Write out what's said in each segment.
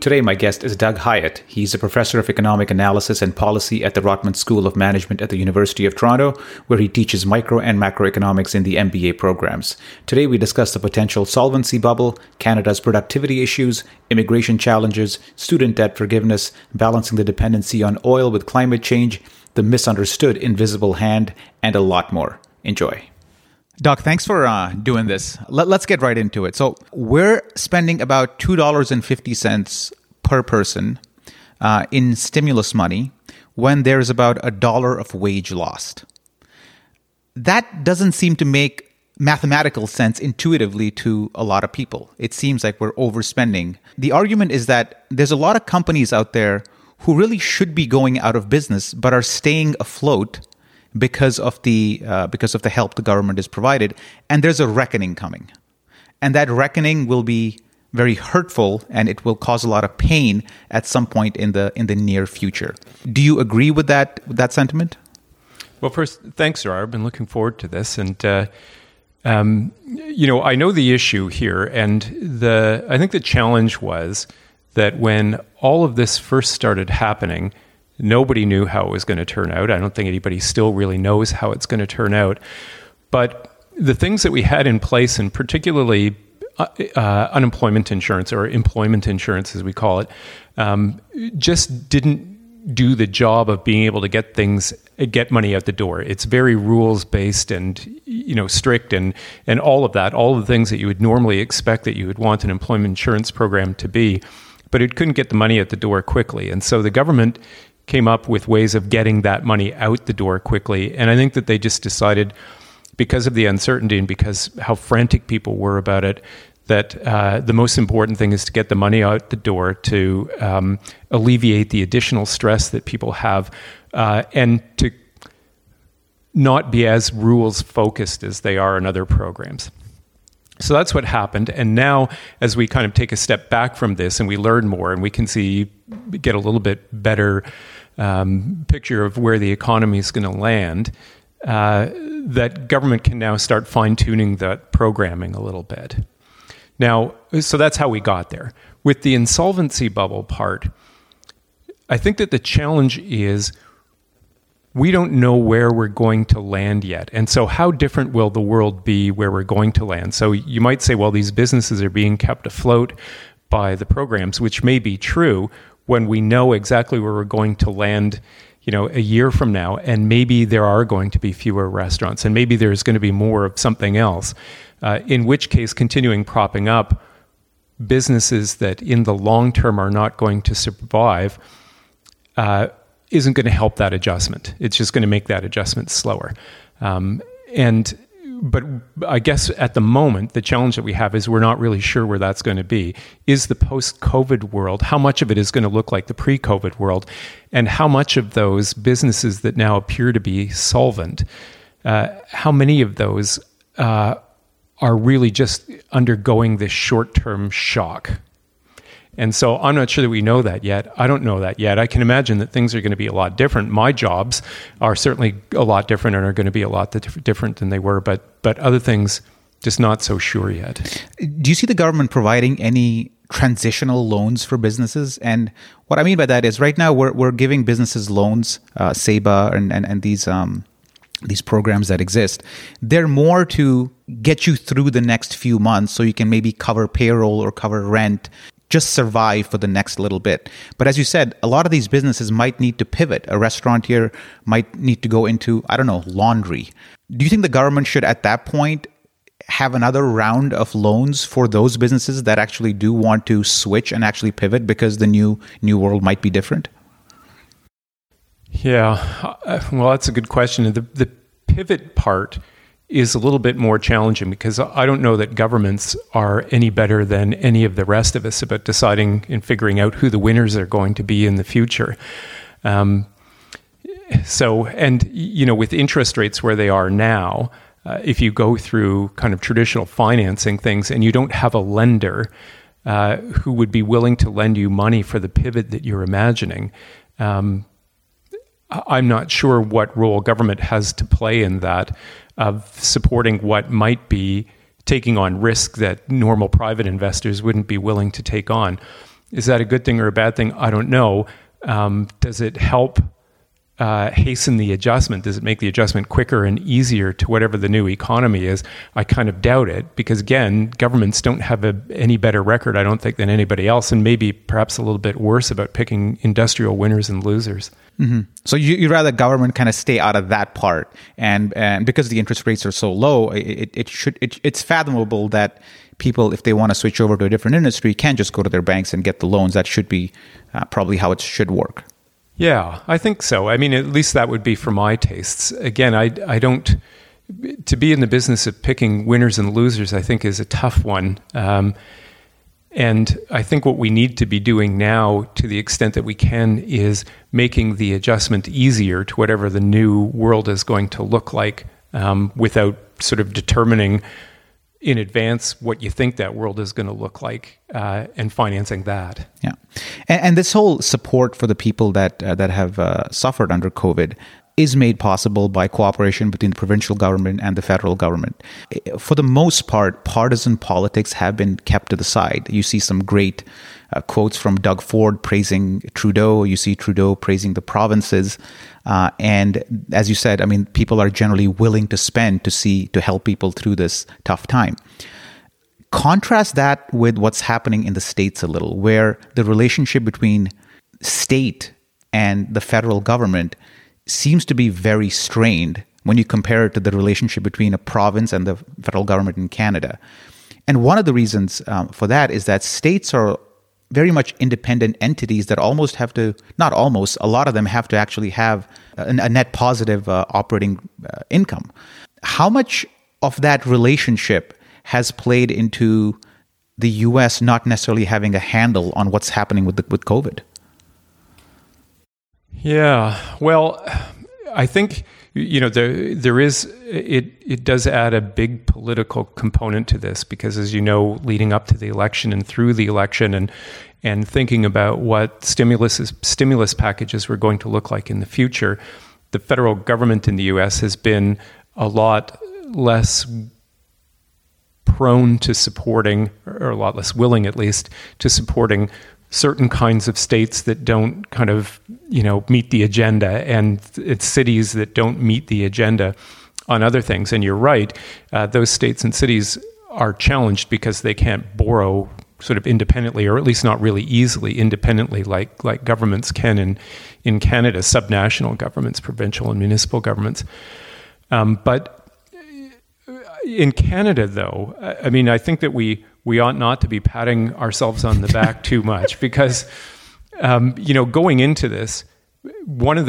Today my guest is Doug Hyatt. He's a professor of economic analysis and policy at the Rotman School of Management at the University of Toronto, where he teaches micro and macroeconomics in the MBA programs. Today we discuss the potential solvency bubble, Canada's productivity issues, immigration challenges, student debt forgiveness, balancing the dependency on oil with climate change, the misunderstood invisible hand, and a lot more. Enjoy. Doc, thanks for doing this. Let's get right into it. So we're spending about $2.50 per person in stimulus money when there's about $1 of wage lost. That doesn't seem to make mathematical sense intuitively to a lot of people. It seems like we're overspending. The argument is that there's a lot of companies out there who really should be going out of business but are staying afloat because of the help the government is provided, and there's a reckoning coming, and that reckoning will be very hurtful, and it will cause a lot of pain at some point in the near future. Do you agree with that sentiment? Well, first, thanks, Zarar. I've been looking forward to this, and I know the issue here, and I think the challenge was that when all of this first started happening, nobody knew how it was going to turn out. I don't think anybody still really knows how it's going to turn out. But the things that we had in place, and particularly unemployment insurance, or employment insurance as we call it, just didn't do the job of being able to get money out the door. It's very rules-based and strict and all of that, all the things that you would normally expect that you would want an employment insurance program to be. But it couldn't get the money out the door quickly. And so the government came up with ways of getting that money out the door quickly. And I think that they just decided, because of the uncertainty and because how frantic people were about it, that the most important thing is to get the money out the door to alleviate the additional stress that people have and to not be as rules-focused as they are in other programs. So that's what happened. And now, as we kind of take a step back from this and we learn more and we can get a little bit better picture of where the economy is going to land, that government can now start fine-tuning that programming a little bit. Now, so that's how we got there. With the insolvency bubble part, I think that the challenge is we don't know where we're going to land yet. And so how different will the world be where we're going to land? So you might say, well, these businesses are being kept afloat by the programs, which may be true when we know exactly where we're going to land you know, a year from now, and maybe there are going to be fewer restaurants, and maybe there's going to be more of something else, in which case continuing propping up businesses that in the long term are not going to survive isn't going to help that adjustment. It's just going to make that adjustment slower. But I guess at the moment, the challenge that we have is we're not really sure where that's going to be. Is the post-COVID world, how much of it is going to look like the pre-COVID world? And how much of those businesses that now appear to be solvent, how many of those are really just undergoing this short-term shock? And so I'm not sure that we know that yet. I don't know that yet. I can imagine that things are going to be a lot different. My jobs are certainly a lot different and are going to be a lot different than they were, but other things, just not so sure yet. Do you see the government providing any transitional loans for businesses? And what I mean by that is right now we're giving businesses loans, SABA and these programs that exist. They're more to get you through the next few months so you can maybe cover payroll or cover rent, just survive for the next little bit. But as you said, a lot of these businesses might need to pivot. A restaurant here might need to go into, I don't know, laundry. Do you think the government should at that point have another round of loans for those businesses that actually do want to switch and actually pivot because the new world might be different? Yeah, well, that's a good question. The pivot part is a little bit more challenging because I don't know that governments are any better than any of the rest of us about deciding and figuring out who the winners are going to be in the future. And you know, with interest rates where they are now, if you go through kind of traditional financing things and you don't have a lender who would be willing to lend you money for the pivot that you're imagining, I'm not sure what role government has to play in that, of supporting what might be taking on risk that normal private investors wouldn't be willing to take on. Is that a good thing or a bad thing? I don't know. Does it help hasten the adjustment? Does it make the adjustment quicker and easier to whatever the new economy is? I kind of doubt it because, again, governments don't have any better record, I don't think, than anybody else, and maybe perhaps a little bit worse about picking industrial winners and losers. Mm-hmm. So you'd rather government kind of stay out of that part, and because the interest rates are so low, it's fathomable that people, if they want to switch over to a different industry, can just go to their banks and get the loans. That should be probably how it should work. Yeah, I think so. I mean, at least that would be for my tastes. Again, I don't, to be in the business of picking winners and losers, I think is a tough one. And I think what we need to be doing now, to the extent that we can, is making the adjustment easier to whatever the new world is going to look like, without sort of determining in advance what you think that world is going to look like, and financing that. Yeah. And this whole support for the people that have suffered under COVID is made possible by cooperation between the provincial government and the federal government. For the most part, partisan politics have been kept to the side. You see some great quotes from Doug Ford praising Trudeau. You see Trudeau praising the provinces. And as you said, I mean, people are generally willing to spend to help people through this tough time. Contrast that with what's happening in the States a little, where the relationship between state and the federal government seems to be very strained when you compare it to the relationship between a province and the federal government in Canada. And one of the reasons for that is that states are very much independent entities that almost have to, not almost, a lot of them have to actually have a net positive operating income. How much of that relationship has played into the U.S. not necessarily having a handle on what's happening with COVID? Yeah, well, I think, you know, there is it does add a big political component to this because, as you know, leading up to the election and through the election and thinking about what stimulus packages were going to look like in the future, the federal government in the U.S. has been a lot less prone to supporting, or a lot less willing at least, to supporting certain kinds of states that don't kind of, you know, meet the agenda, and it's cities that don't meet the agenda on other things. And you're right, those states and cities are challenged because they can't borrow sort of independently, or at least not really easily independently, like governments can in Canada, subnational governments, provincial and municipal governments. But in Canada, though, I mean, I think that we ought not to be patting ourselves on the back too much, because going into this, one of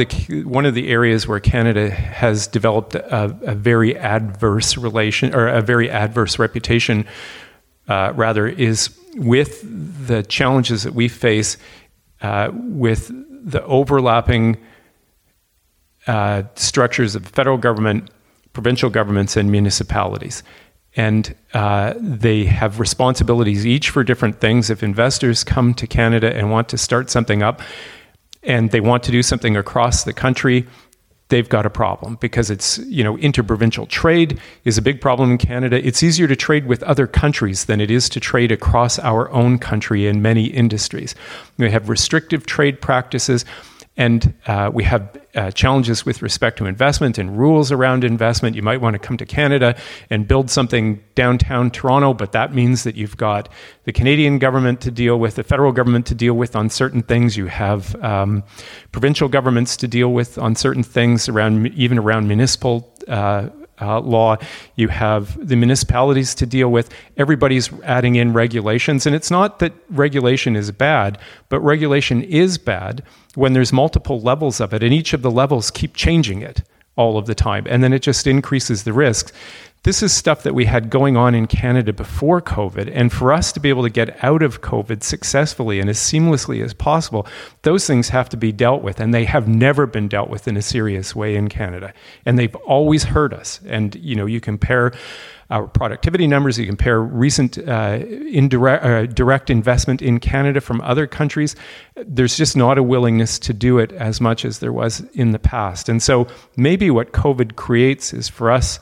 the areas where Canada has developed a very adverse relation, or a very adverse reputation, rather, is with the challenges that we face with the overlapping structures of federal government, provincial governments, and municipalities. And they have responsibilities each for different things. If investors come to Canada and want to start something up, and they want to do something across the country, they've got a problem, because it's, interprovincial trade is a big problem in Canada. It's easier to trade with other countries than it is to trade across our own country in many industries. We have restrictive trade practices, and we have challenges with respect to investment and rules around investment. You might want to come to Canada and build something downtown Toronto, but that means that you've got the Canadian government to deal with, the federal government to deal with on certain things. You have provincial governments to deal with on certain things, around municipal law. You have the municipalities to deal with. Everybody's adding in regulations. And it's not that regulation is bad, but regulation is bad when there's multiple levels of it, and each of the levels keep changing it all of the time. And then it just increases the risks. This is stuff that we had going on in Canada before COVID. And for us to be able to get out of COVID successfully and as seamlessly as possible, those things have to be dealt with. And they have never been dealt with in a serious way in Canada. And they've always hurt us. And, you compare our productivity numbers, you compare recent direct investment in Canada from other countries, there's just not a willingness to do it as much as there was in the past. And so maybe what COVID creates is for us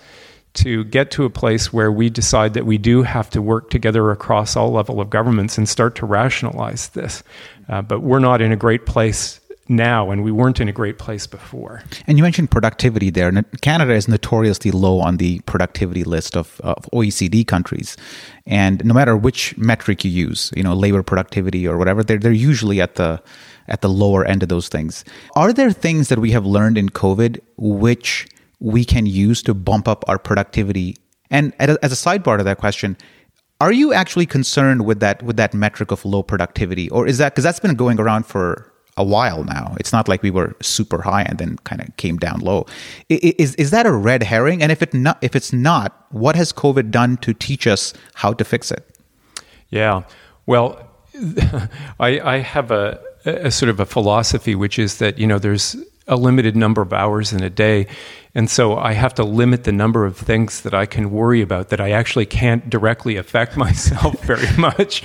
to get to a place where we decide that we do have to work together across all level of governments and start to rationalize this. But we're not in a great place now, and we weren't in a great place before. And you mentioned productivity there. Canada is notoriously low on the productivity list of OECD countries. And no matter which metric you use, labor productivity or whatever, they're usually at the lower end of those things. Are there things that we have learned in COVID which we can use to bump up our productivity? And as a sidebar to that question, are you actually concerned with that metric of low productivity? Or is that, because that's been going around for a while now. It's not like we were super high and then kind of came down low. Is that a red herring? And if it's not, what has COVID done to teach us how to fix it? Yeah, well, I have a sort of a philosophy, which is that, there's a limited number of hours in a day. And so I have to limit the number of things that I can worry about that I actually can't directly affect myself very much.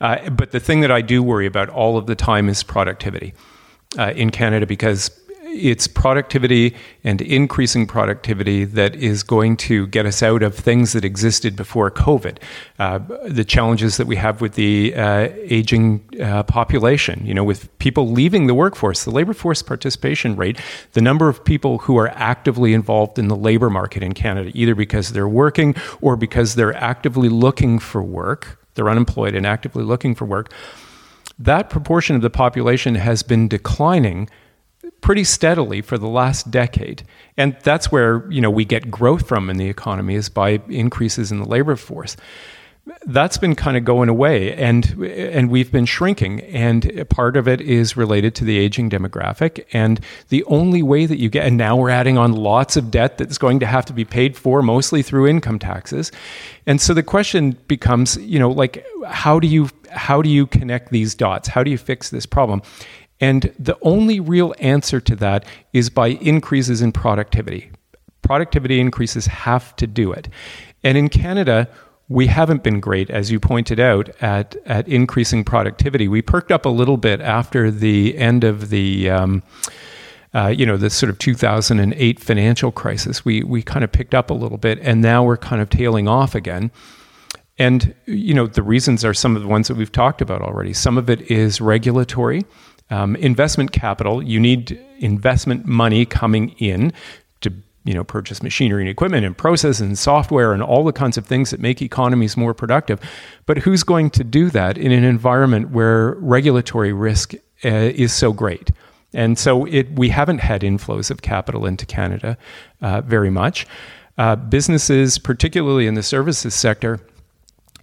But the thing that I do worry about all of the time is productivity in Canada, because it's productivity and increasing productivity that is going to get us out of things that existed before COVID. The challenges that we have with the aging population, with people leaving the workforce, the labor force participation rate, the number of people who are actively involved in the labor market in Canada, either because they're working or because they're actively looking for work, they're unemployed and actively looking for work, that proportion of the population has been declining pretty steadily for the last decade. And that's where, we get growth from in the economy, is by increases in the labor force. That's been kind of going away, and we've been shrinking. And part of it is related to the aging demographic. And the only way that you get, and now we're adding on lots of debt that's going to have to be paid for mostly through income taxes. And so the question becomes, how do you connect these dots? How do you fix this problem? And the only real answer to that is by increases in productivity. Productivity increases have to do it. And in Canada, we haven't been great, as you pointed out, at increasing productivity. We perked up a little bit after the end of the the sort of 2008 financial crisis. We kind of picked up a little bit, and now we're kind of tailing off again. And, the reasons are some of the ones that we've talked about already. Some of it is regulatory. Investment capital, you need investment money coming in to purchase machinery and equipment and process and software and all the kinds of things that make economies more productive. But who's going to do that in an environment where regulatory risk is so great? And so we haven't had inflows of capital into Canada very much. Businesses, particularly in the services sector,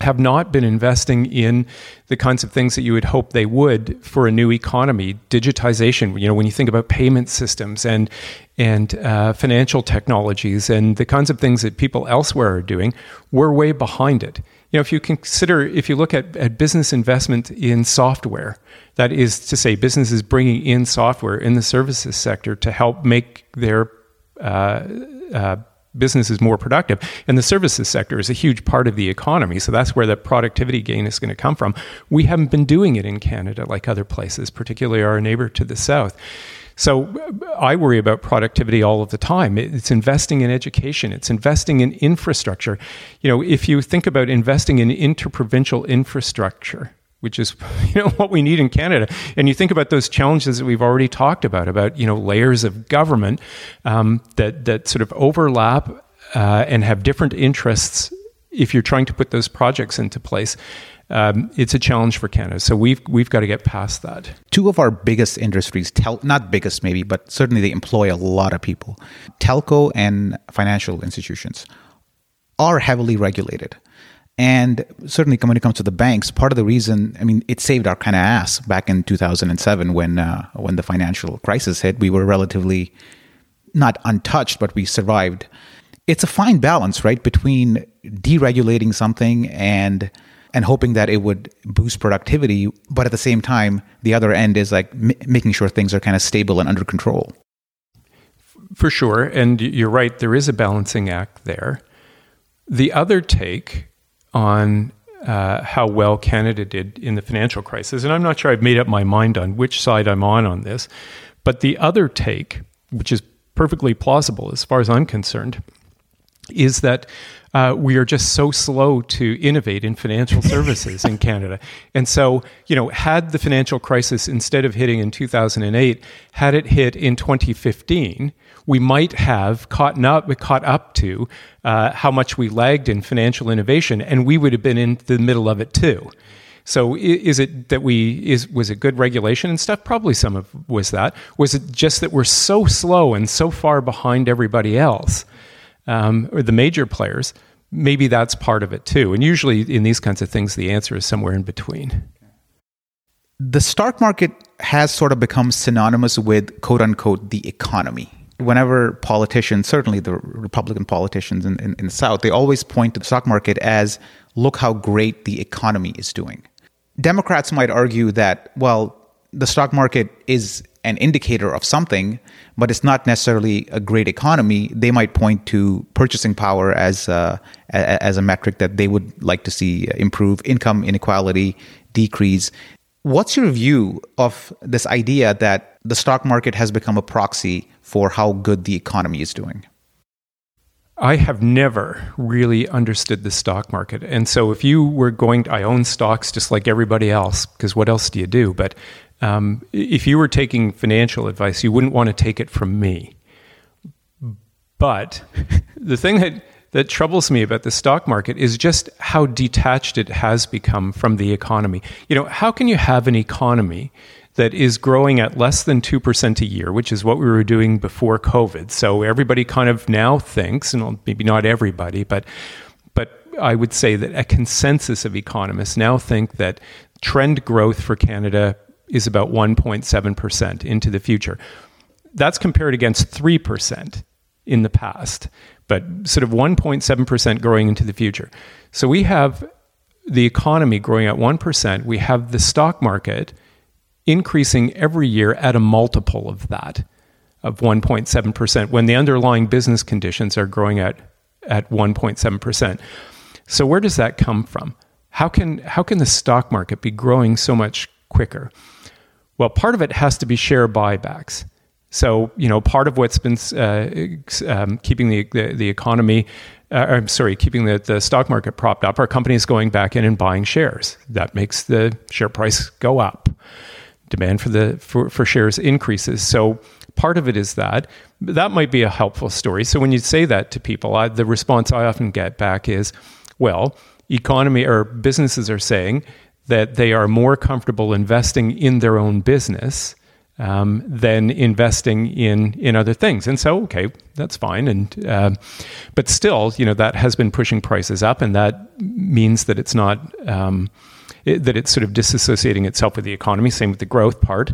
have not been investing in the kinds of things that you would hope they would for a new economy. Digitization, when you think about payment systems and financial technologies and the kinds of things that people elsewhere are doing, we're way behind it. If you look at business investment in software, that is to say businesses bringing in software in the services sector to help make their business is more productive. And the services sector is a huge part of the economy. So that's where the productivity gain is going to come from. We haven't been doing it in Canada like other places, particularly our neighbor to the south. So I worry about productivity all of the time. It's investing in education. It's investing in infrastructure. If you think about investing in interprovincial infrastructure, which is what we need in Canada. And you think about those challenges that we've already talked about layers of government that sort of overlap and have different interests if you're trying to put those projects into place. It's a challenge for Canada. So we've got to get past that. Two of our biggest industries, not biggest maybe, but certainly they employ a lot of people. Telco and financial institutions are heavily regulated. And certainly when it comes to the banks, part of the reason, it saved our kind of ass back in 2007 when the financial crisis hit. We were relatively not untouched, but we survived. It's a fine balance, right, between deregulating something and hoping that it would boost productivity. But at the same time, the other end is like making sure things are kind of stable and under control. For sure. And you're right, there is a balancing act there. The other take on how well Canada did in the financial crisis. And I'm not sure I've made up my mind on which side I'm on this. But the other take, which is perfectly plausible as far as I'm concerned, is that we are just so slow to innovate in financial services in Canada. And so, had the financial crisis, instead of hitting in 2008, had it hit in 2015, we might have caught up to how much we lagged in financial innovation, and we would have been in the middle of it too. So was it good regulation and stuff? Probably some of it was that. Was it just that we're so slow and so far behind everybody else? Or the major players, maybe that's part of it too. And usually in these kinds of things, the answer is somewhere in between. The stock market has sort of become synonymous with, quote unquote, the economy. Whenever politicians, certainly the Republican politicians in the South, they always point to the stock market as, look how great the economy is doing. Democrats might argue that, well, the stock market is an indicator of something, but it's not necessarily a great economy. They might point to purchasing power as a metric that they would like to see improve, income inequality decrease. What's your view of this idea that the stock market has become a proxy for how good the economy is doing? I have never really understood the stock market. And so if you were I own stocks just like everybody else, because what else do you do? But if you were taking financial advice, you wouldn't want to take it from me. But the thing that troubles me about the stock market is just how detached it has become from the economy. How can you have an economy that is growing at less than 2% a year, which is what we were doing before COVID? So everybody kind of now thinks, and maybe not everybody, but I would say that a consensus of economists now think that trend growth for Canada is about 1.7% into the future. That's compared against 3% in the past, but sort of 1.7% growing into the future. So we have the economy growing at 1%. We have the stock market increasing every year at a multiple of that, of 1.7%, when the underlying business conditions are growing at 1.7%. So where does that come from? How can the stock market be growing so much quicker? Well, part of it has to be share buybacks. So, part of what's been keeping the economy, keeping the stock market propped up are companies going back in and buying shares. That makes the share price go up. Demand for shares increases. So part of it is that. That might be a helpful story. So when you say that to people, the response I often get back is, well, economy or businesses are saying that they are more comfortable investing in their own business than investing in other things. And so, okay, that's fine. And but still, you know, that has been pushing prices up, and that means that it's not, that it's sort of disassociating itself with the economy, same with the growth part.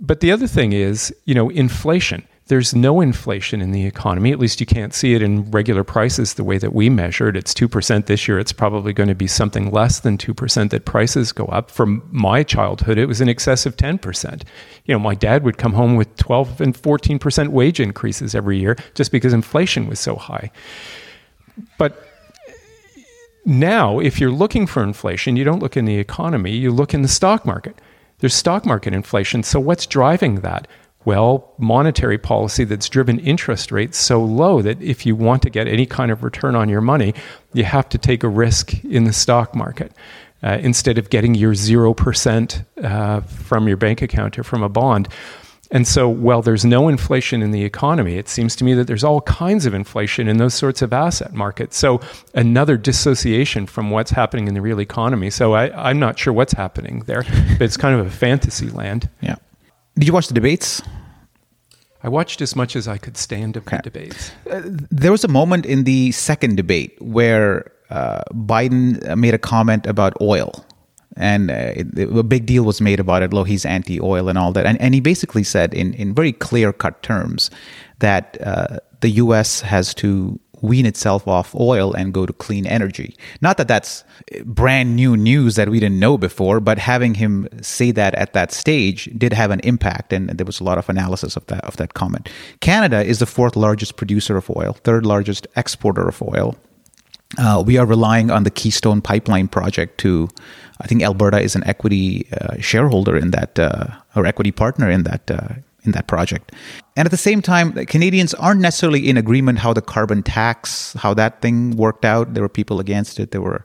But the other thing is, you know, inflation. There's no inflation in the economy. At least you can't see it in regular prices the way that we measure it. It's 2% this year. It's probably going to be something less than 2% that prices go up. From my childhood, it was in excess of 10%. You know, my dad would come home with 12 and 14% wage increases every year just because inflation was so high. But now, if you're looking for inflation, you don't look in the economy, you look in the stock market. There's stock market inflation. So what's driving that? Well, monetary policy that's driven interest rates so low that if you want to get any kind of return on your money, you have to take a risk in the stock market instead of getting your 0% from your bank account or from a bond. And so, while there's no inflation in the economy, it seems to me that there's all kinds of inflation in those sorts of asset markets. So another dissociation from what's happening in the real economy. So I'm not sure what's happening there, but it's kind of a fantasy land. Yeah. Did you watch the debates? I watched as much as I could stand of the debates. There was a moment in the second debate where Biden made a comment about oil. And a big deal was made about it. Look, he's anti-oil and all that. And he basically said in very clear-cut terms that the U.S. has to wean itself off oil and go to clean energy. Not that that's brand new news that we didn't know before, but having him say that at that stage did have an impact, and there was a lot of analysis of that comment. Canada is the fourth largest producer of oil, third largest exporter of oil. We are relying on the Keystone Pipeline project to, I think Alberta is an equity shareholder in that, or equity partner in that project. And at the same time, Canadians aren't necessarily in agreement how the carbon tax, how that thing worked out. There were people against it. We're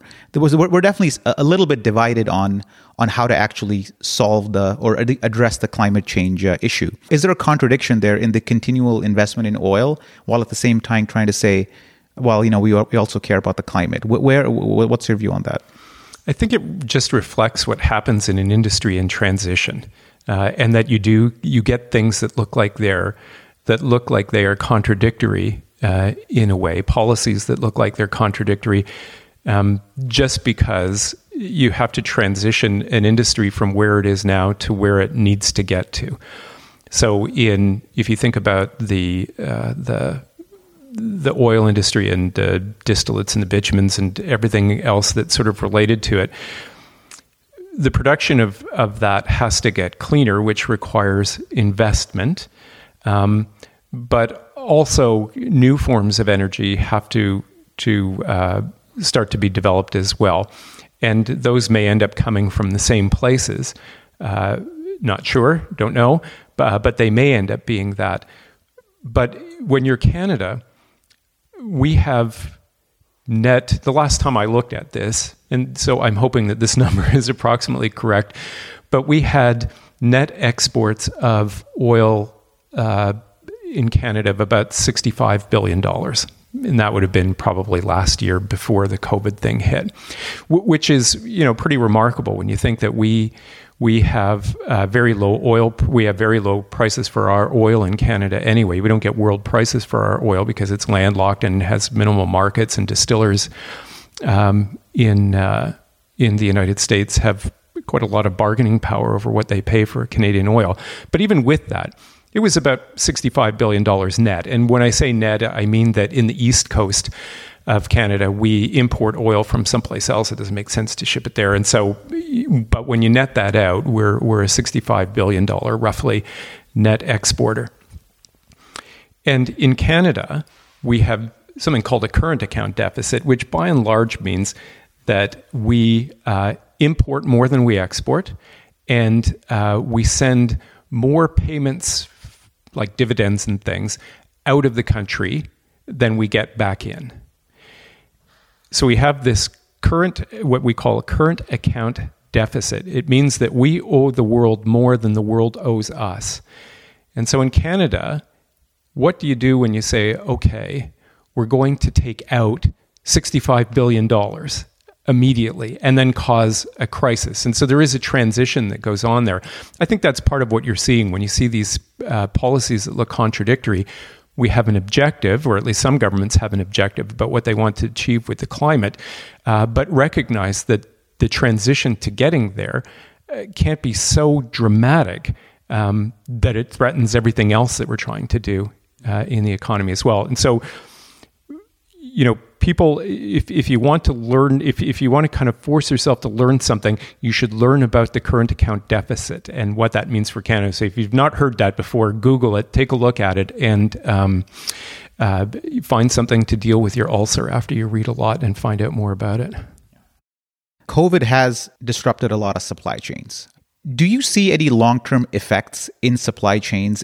definitely a little bit divided on how to actually solve address the climate change issue. Is there a contradiction there in the continual investment in oil while at the same time trying to say, well, you know, we also care about the climate? What's your view on that? I think it just reflects what happens in an industry in transition. And that you get things that look like they are contradictory in a way, policies that look like they're contradictory, just because you have to transition an industry from where it is now to where it needs to get to. So, if you think about the oil industry and the distillates and the bitumens and everything else that's sort of related to it. The production of that has to get cleaner, which requires investment. But also new forms of energy have to start to be developed as well. And those may end up coming from the same places. Not sure, don't know, but they may end up being that. But when you're Canada, we have... the last time I looked at this, and so I'm hoping that this number is approximately correct, but we had net exports of oil in Canada of about $65 billion. And that would have been probably last year before the COVID thing hit, which is, you know, pretty remarkable when you think that we have very low oil. We have very low prices for our oil in Canada anyway. We don't get world prices for our oil because it's landlocked and has minimal markets. And distillers in the United States have quite a lot of bargaining power over what they pay for Canadian oil. But even with that, it was about $65 billion net. And when I say net, I mean that in the East Coast of Canada, we import oil from someplace else. It doesn't make sense to ship it there. And so, but when you net that out, we're a $65 billion roughly net exporter. And in Canada, we have something called a current account deficit, which by and large means that we import more than we export, and we send more payments like dividends and things out of the country than we get back in. So we have this what we call a current account deficit. It means that we owe the world more than the world owes us. And so in Canada, What do you do when you say, okay, we're going to take out $65 billion immediately and then cause a crisis? And so there is a transition that goes on there. I think that's part of what you're seeing when you see these policies that look contradictory. We have an objective, or at least some governments have an objective about what they want to achieve with the climate, but recognize that the transition to getting there can't be so dramatic that it threatens everything else that we're trying to do in the economy as well. And so, you know, people, if you want to learn, if you want to kind of force yourself to learn something, you should learn about the current account deficit and what that means for Canada. So if you've not heard that before, Google it, take a look at it, and find something to deal with your ulcer after you read a lot and find out more about it. COVID has disrupted a lot of supply chains. Do you see any long-term effects in supply chains?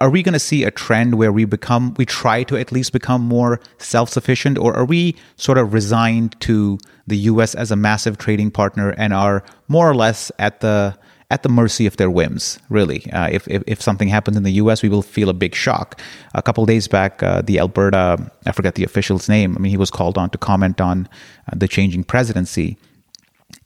Are we going to see a trend where we try to at least become more self-sufficient, or are we sort of resigned to the U.S. as a massive trading partner and are more or less at the mercy of their whims? Really, if something happens in the U.S., we will feel a big shock. A couple of days back, the Alberta, I forget the official's name. I mean, he was called on to comment on the changing presidency.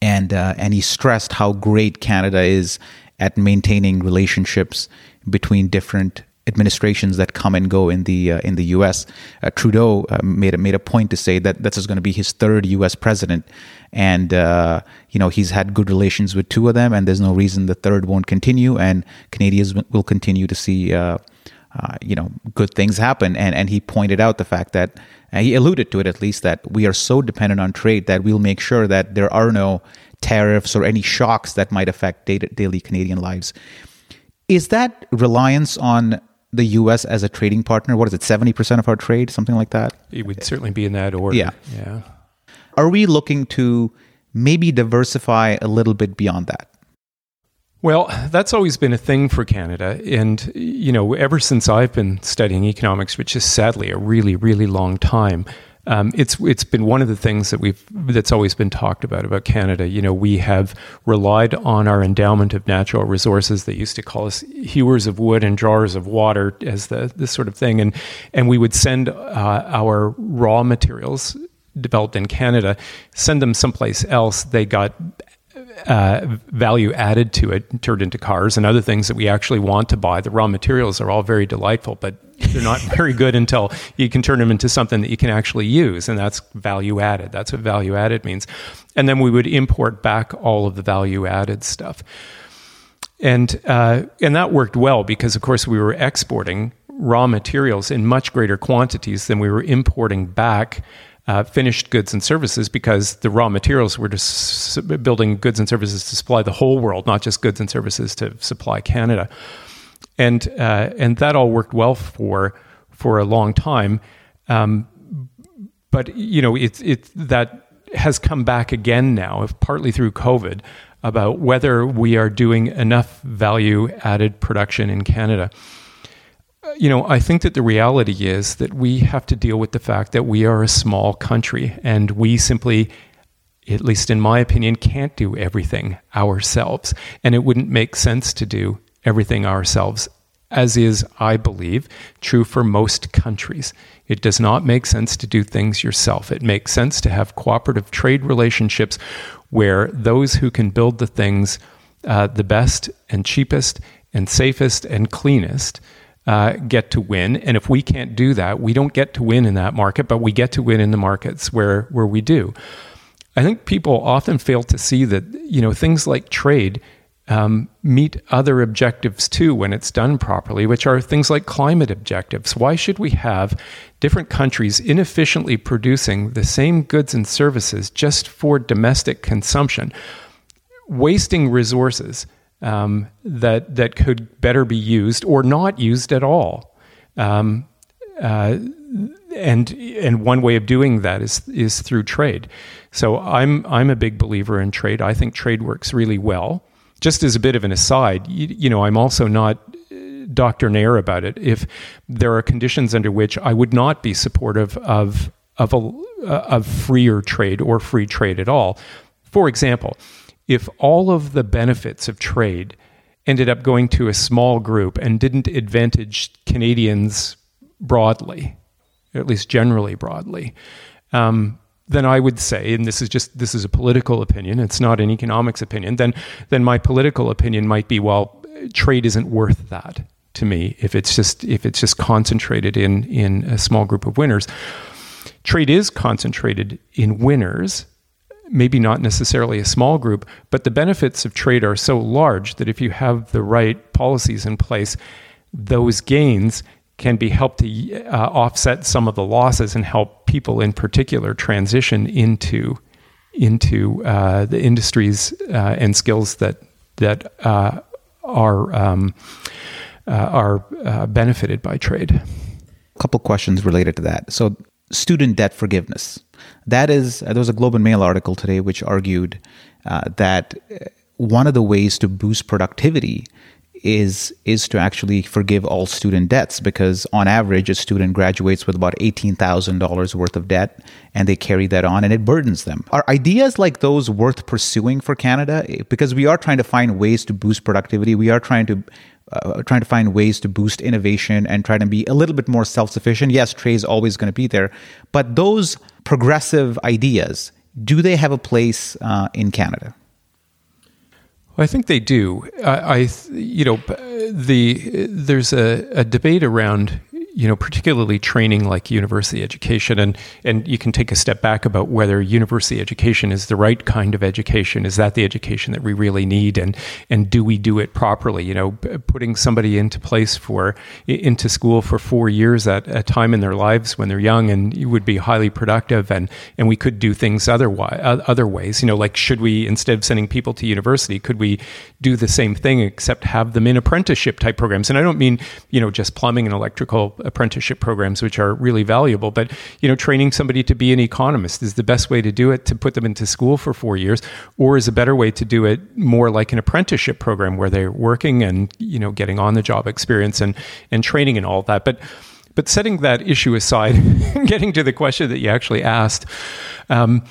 And he stressed how great Canada is at maintaining relationships between different administrations that come and go in the U.S. Trudeau made a point to say that this is going to be his third U.S. president, and he's had good relations with two of them, and there's no reason the third won't continue, and Canadians will continue to see good things happen. And he pointed out the fact that, he alluded to it at least, that we are so dependent on trade that we'll make sure that there are no tariffs or any shocks that might affect daily Canadian lives. Is that reliance on the U.S. as a trading partner, what is it, 70% of our trade, something like that? It would certainly be in that order. Yeah. Are we looking to maybe diversify a little bit beyond that? Well, that's always been a thing for Canada. And, you know, ever since I've been studying economics, which is sadly a really, really long time, it's been one of the things that that's always been talked about Canada. You know, we have relied on our endowment of natural resources. They used to call us hewers of wood and drawers of water, as this sort of thing. And we would send our raw materials developed in Canada, send them someplace else. They got value added to it, turned into cars and other things that we actually want to buy. The raw materials are all very delightful, but they're not very good until you can turn them into something that you can actually use, and that's value added. That's what value added means. And then we would import back all of the value added stuff. And that worked well because, of course, we were exporting raw materials in much greater quantities than we were importing back finished goods and services, because the raw materials were just building goods and services to supply the whole world, not just goods and services to supply Canada. And that all worked well for a long time. But, you know, that has come back again now, partly through COVID, about whether we are doing enough value-added production in Canada. You know, I think that the reality is that we have to deal with the fact that we are a small country, and we simply, at least in my opinion, can't do everything ourselves. And it wouldn't make sense to do everything ourselves, as is, I believe, true for most countries. It does not make sense to do things yourself. It makes sense to have cooperative trade relationships where those who can build the things the best and cheapest and safest and cleanest get to win. And if we can't do that, we don't get to win in that market, but we get to win in the markets where we do. I think people often fail to see that, you know, things like trade meet other objectives too when it's done properly, which are things like climate objectives. Why should we have different countries inefficiently producing the same goods and services just for domestic consumption, wasting resources that could better be used or not used at all? And one way of doing that is through trade. So I'm a big believer in trade. I think trade works really well. Just as a bit of an aside, you know, I'm also not doctrinaire about it. If there are conditions under which I would not be supportive of freer trade or free trade at all, for example, if all of the benefits of trade ended up going to a small group and didn't advantage Canadians broadly, at least generally broadly, then I would say, and this is a political opinion, it's not an economics opinion, then my political opinion might be, well, trade isn't worth that to me if it's just concentrated in a small group of winners. Trade is concentrated in winners, maybe not necessarily a small group, but the benefits of trade are so large that if you have the right policies in place, those gains can be helped to offset some of the losses and help people in particular transition into the industries and skills that are benefited by trade. A couple questions related to that. So, student debt forgiveness. That is, there was a Globe and Mail article today which argued that one of the ways to boost productivity is to actually forgive all student debts, because on average a student graduates with about $18,000 worth of debt and they carry that on and it burdens them. Are ideas like those worth pursuing for Canada? Because we are trying to find ways to boost productivity. We are trying to find ways to boost innovation and try to be a little bit more self-sufficient. Yes, trade is always going to be there, but those progressive ideas, do they have a place in Canada? I think they do. There's a debate around, particularly training like university education, and you can take a step back about whether university education is the right kind of education. Is that the education that we really need, and do we do it properly? Putting somebody into school for 4 years at a time in their lives when they're young and you would be highly productive, and we could do things other ways. Like, should we, instead of sending people to university, could we do the same thing except have them in apprenticeship type programs? And I don't mean just plumbing and electrical apprenticeship programs, which are really valuable, but training somebody to be an economist is the best way to do it, to put them into school for 4 years, or is a better way to do it more like an apprenticeship program where they're working and getting on the job experience and training and all that. But setting that issue aside, getting to the question that you actually asked, the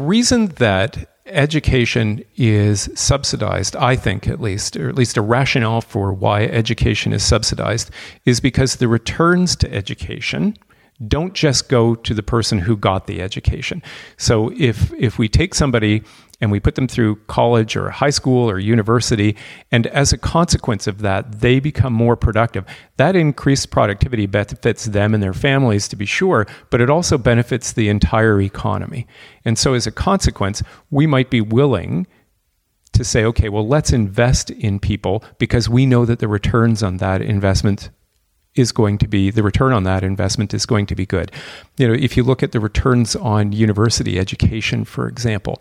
reason that education is subsidized, I think at least a rationale for why education is subsidized, is because the returns to education don't just go to the person who got the education. So if we take somebody and we put them through college or high school or university, and as a consequence of that, they become more productive, that increased productivity benefits them and their families, to be sure, but it also benefits the entire economy. And so as a consequence, we might be willing to say, okay, well, let's invest in people because we know that the returns on that investment is going to be, the return on that investment is going to be good. If you look at the returns on university education, for example,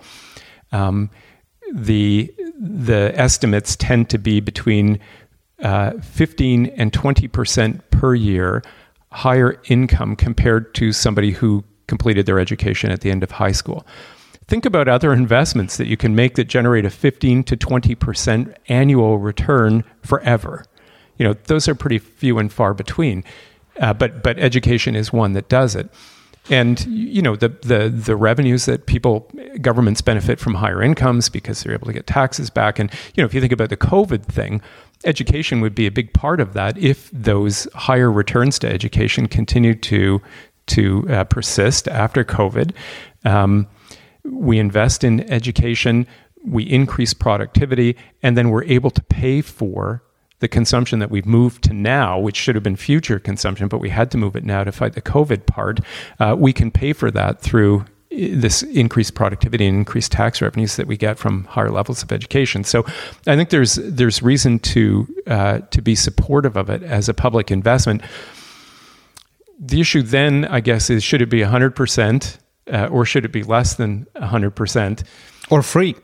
the estimates tend to be between 15 and 20% per year higher income compared to somebody who completed their education at the end of high school. Think about other investments that you can make that generate a 15 to 20% annual return forever. Those are pretty few and far between, but education is one that does it. And the revenues that governments benefit from higher incomes because they're able to get taxes back. And if you think about the COVID thing, education would be a big part of that if those higher returns to education continue to persist after COVID. We invest in education, we increase productivity, and then we're able to pay for the consumption that we've moved to now, which should have been future consumption, but we had to move it now to fight the COVID part. We can pay for that through this increased productivity and increased tax revenues that we get from higher levels of education. So I think there's reason to be supportive of it as a public investment. The issue then, I guess, is should it be 100% or should it be less than 100%? Or free.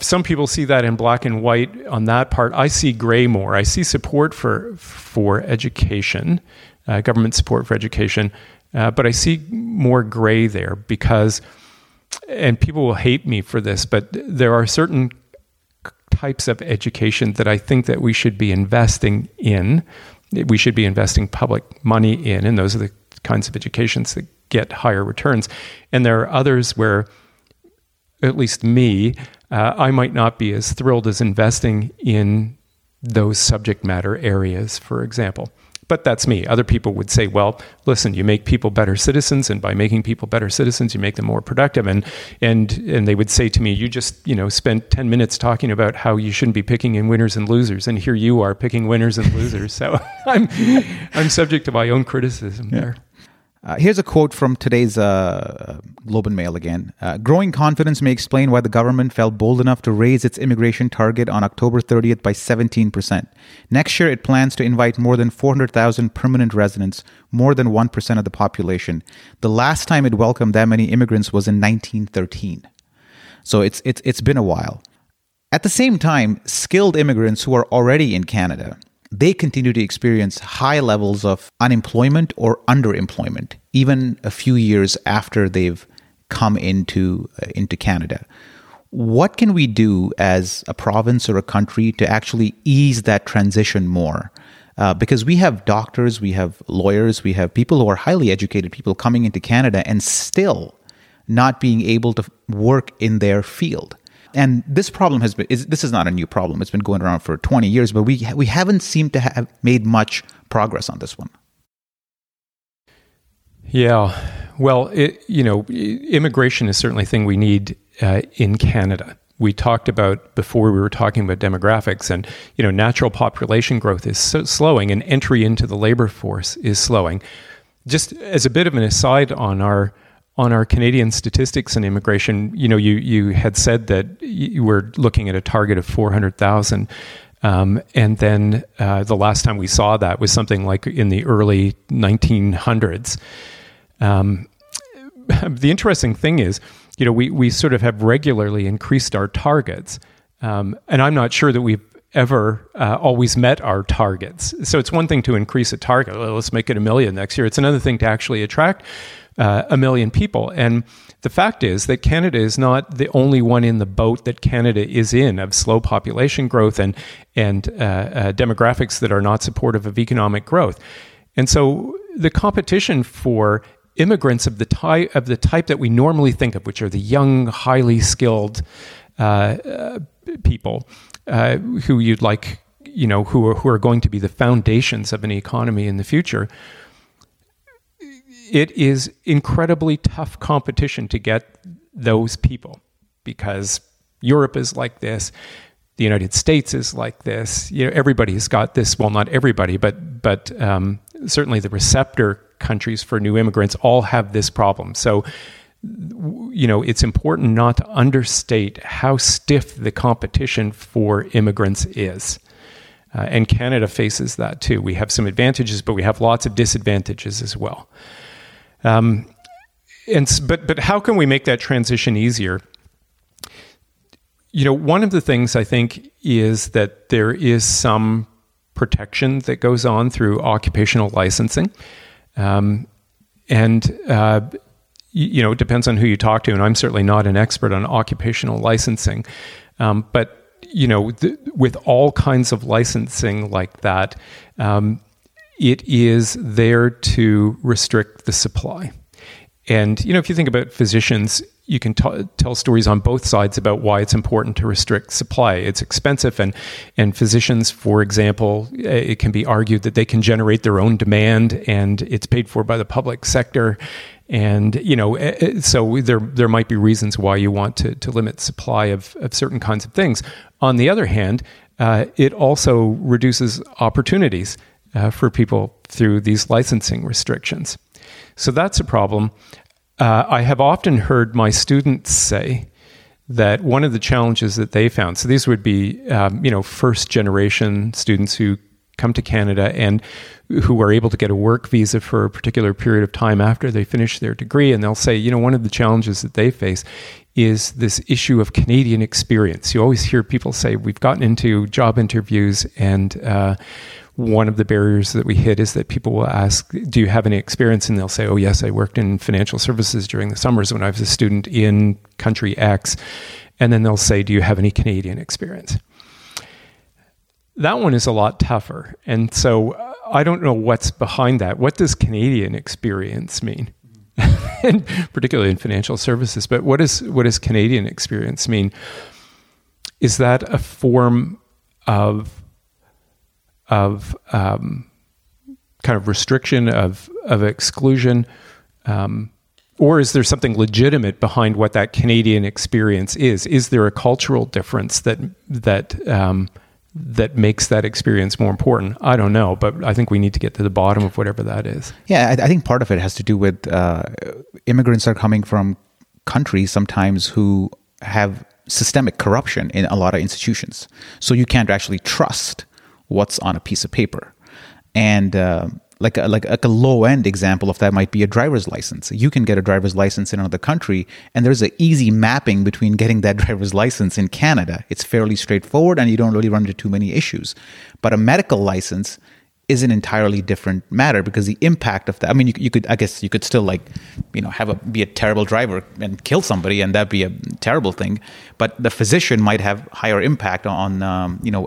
Some people see that in black and white on that part. I see gray more. I see support for education, government support for education, but I see more gray there because, and people will hate me for this, but there are certain types of education that I think that we should be investing in. We should be investing public money in, and those are the kinds of educations that get higher returns. And there are others where, at least me, I might not be as thrilled as investing in those subject matter areas, for example. But that's me. Other people would say, well, listen, you make people better citizens, and by making people better citizens, you make them more productive. And they would say to me, you just, spent 10 minutes talking about how you shouldn't be picking in winners and losers, and here you are picking winners and losers. So I'm subject to my own criticism there. Here's a quote from today's Globe and Mail again. Growing confidence may explain why the government felt bold enough to raise its immigration target on October 30th by 17%. Next year, it plans to invite more than 400,000 permanent residents, more than 1% of the population. The last time it welcomed that many immigrants was in 1913. So it's been a while. At the same time, skilled immigrants who are already in Canada, they continue to experience high levels of unemployment or underemployment, even a few years after they've come into Canada. What can we do as a province or a country to actually ease that transition more? Because we have doctors, we have lawyers, we have people who are highly educated people coming into Canada and still not being able to work in their field. And this problem is not a new problem. It's been going around for 20 years, but we haven't seemed to have made much progress on this one. Yeah, well, immigration is certainly a thing we need in Canada. We talked about before we were talking about demographics, and natural population growth is slowing, and entry into the labor force is slowing. Just as a bit of an aside on our Canadian statistics and immigration, you had said that you were looking at a target of 400,000. And then the last time we saw that was something like in the early 1900s. The interesting thing is, we sort of have regularly increased our targets. And I'm not sure that we've ever always met our targets. So it's one thing to increase a target. Well, let's make it 1 million next year. It's another thing to actually attract 1 million people. And the fact is that Canada is not the only one in the boat that Canada is in of slow population growth and demographics that are not supportive of economic growth. And so the competition for immigrants of the type that we normally think of, which are the young, highly skilled people who you'd like, who are going to be the foundations of an economy in the future. It is incredibly tough competition to get those people because Europe is like this, the United States is like this. Everybody's got this. Well, not everybody, but certainly the receptor countries for new immigrants all have this problem. So, it's important not to understate how stiff the competition for immigrants is. And Canada faces that too. We have some advantages, but we have lots of disadvantages as well. But how can we make that transition easier? One of the things I think is that there is some protection that goes on through occupational licensing. It depends on who you talk to, and I'm certainly not an expert on occupational licensing. But with all kinds of licensing like that, it is there to restrict the supply. And, if you think about physicians, you can tell stories on both sides about why it's important to restrict supply. It's expensive, and physicians, for example, it can be argued that they can generate their own demand, and it's paid for by the public sector. And, so there might be reasons why you want to limit supply of certain kinds of things. On the other hand, it also reduces opportunities for people through these licensing restrictions. So that's a problem. I have often heard my students say that one of the challenges that they found, so these would be, first-generation students who come to Canada and who are able to get a work visa for a particular period of time after they finish their degree, and they'll say, one of the challenges that they face is this issue of Canadian experience. You always hear people say, we've gotten into job interviews and one of the barriers that we hit is that people will ask, do you have any experience? And they'll say, oh, yes, I worked in financial services during the summers when I was a student in country X. And then they'll say, do you have any Canadian experience? That one is a lot tougher. And so I don't know what's behind that. What does Canadian experience mean? And particularly in financial services. But what does Canadian experience mean? Is that a form of of kind of restriction, of exclusion? Or is there something legitimate behind what that Canadian experience is? Is there a cultural difference that makes that experience more important? I don't know, but I think we need to get to the bottom of whatever that is. Yeah, I think part of it has to do with immigrants are coming from countries sometimes who have systemic corruption in a lot of institutions. So you can't actually trust what's on a piece of paper. And like a low-end example of that might be a driver's license. You can get a driver's license in another country, and there's an easy mapping between getting that driver's license in Canada. It's fairly straightforward, and you don't really run into too many issues. But a medical license is an entirely different matter, because the impact of that, I mean, you could still, like, you know, be a terrible driver and kill somebody, and that'd be a terrible thing. But the physician might have higher impact on,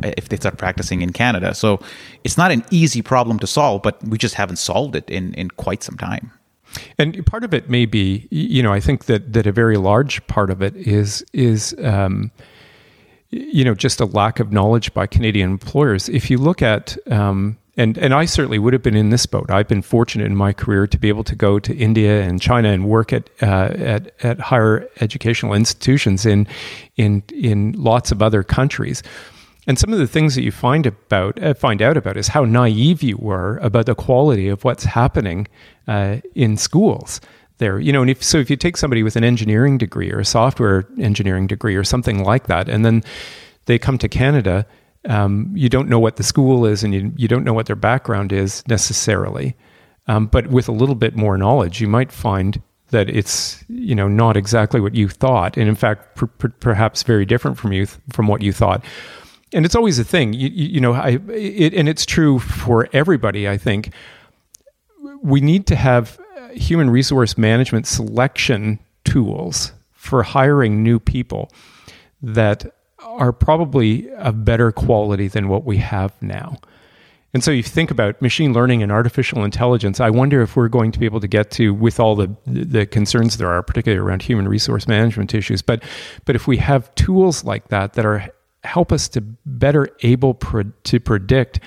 if they start practicing in Canada. So it's not an easy problem to solve, but we just haven't solved it in quite some time. And part of it may be, you know, I think that a very large part of it is you know, just a lack of knowledge by Canadian employers. If you look at, And I certainly would have been in this boat. I've been fortunate in my career to be able to go to India and China and work at higher educational institutions in lots of other countries. And some of the things that you find out about is how naive you were about the quality of what's happening in schools there. You know, and if you take somebody with an engineering degree or a software engineering degree or something like that, and then they come to Canada. You don't know what the school is, and you don't know what their background is necessarily. But with a little bit more knowledge, you might find that it's, you know, not exactly what you thought, and in fact, perhaps very different from what you thought. And it's always a thing, and it's true for everybody. I think we need to have human resource management selection tools for hiring new people that are probably of better quality than what we have now. And so you think about machine learning and artificial intelligence. I wonder if we're going to be able to get to, with all the concerns there are, particularly around human resource management issues, but if we have tools like that are help us to better able to predict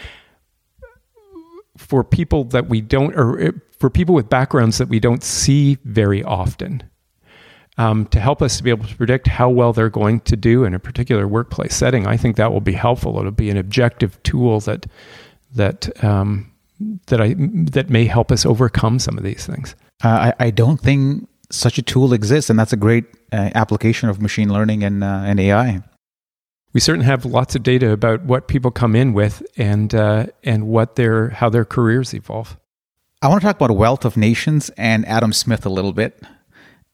for people that we don't, or for people with backgrounds that we don't see very often, to help us to be able to predict how well they're going to do in a particular workplace setting. I think that will be helpful. It'll be an objective tool that may help us overcome some of these things. I don't think such a tool exists, and that's a great application of machine learning and AI. We certainly have lots of data about what people come in with and how their careers evolve. I want to talk about Wealth of Nations and Adam Smith a little bit.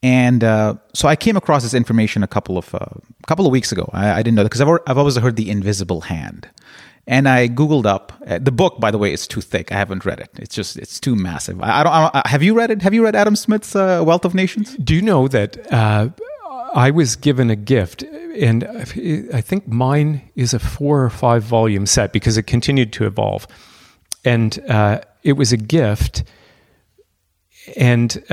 And so I came across this information a couple of weeks ago. I didn't know that, because I've always heard the Invisible Hand, and I googled up the book. By the way, it's too thick. I haven't read it. It's too massive. Have you read it? Have you read Adam Smith's Wealth of Nations? Do you know that I was given a gift, and I think mine is a 4 or 5 volume set, because it continued to evolve, and it was a gift, and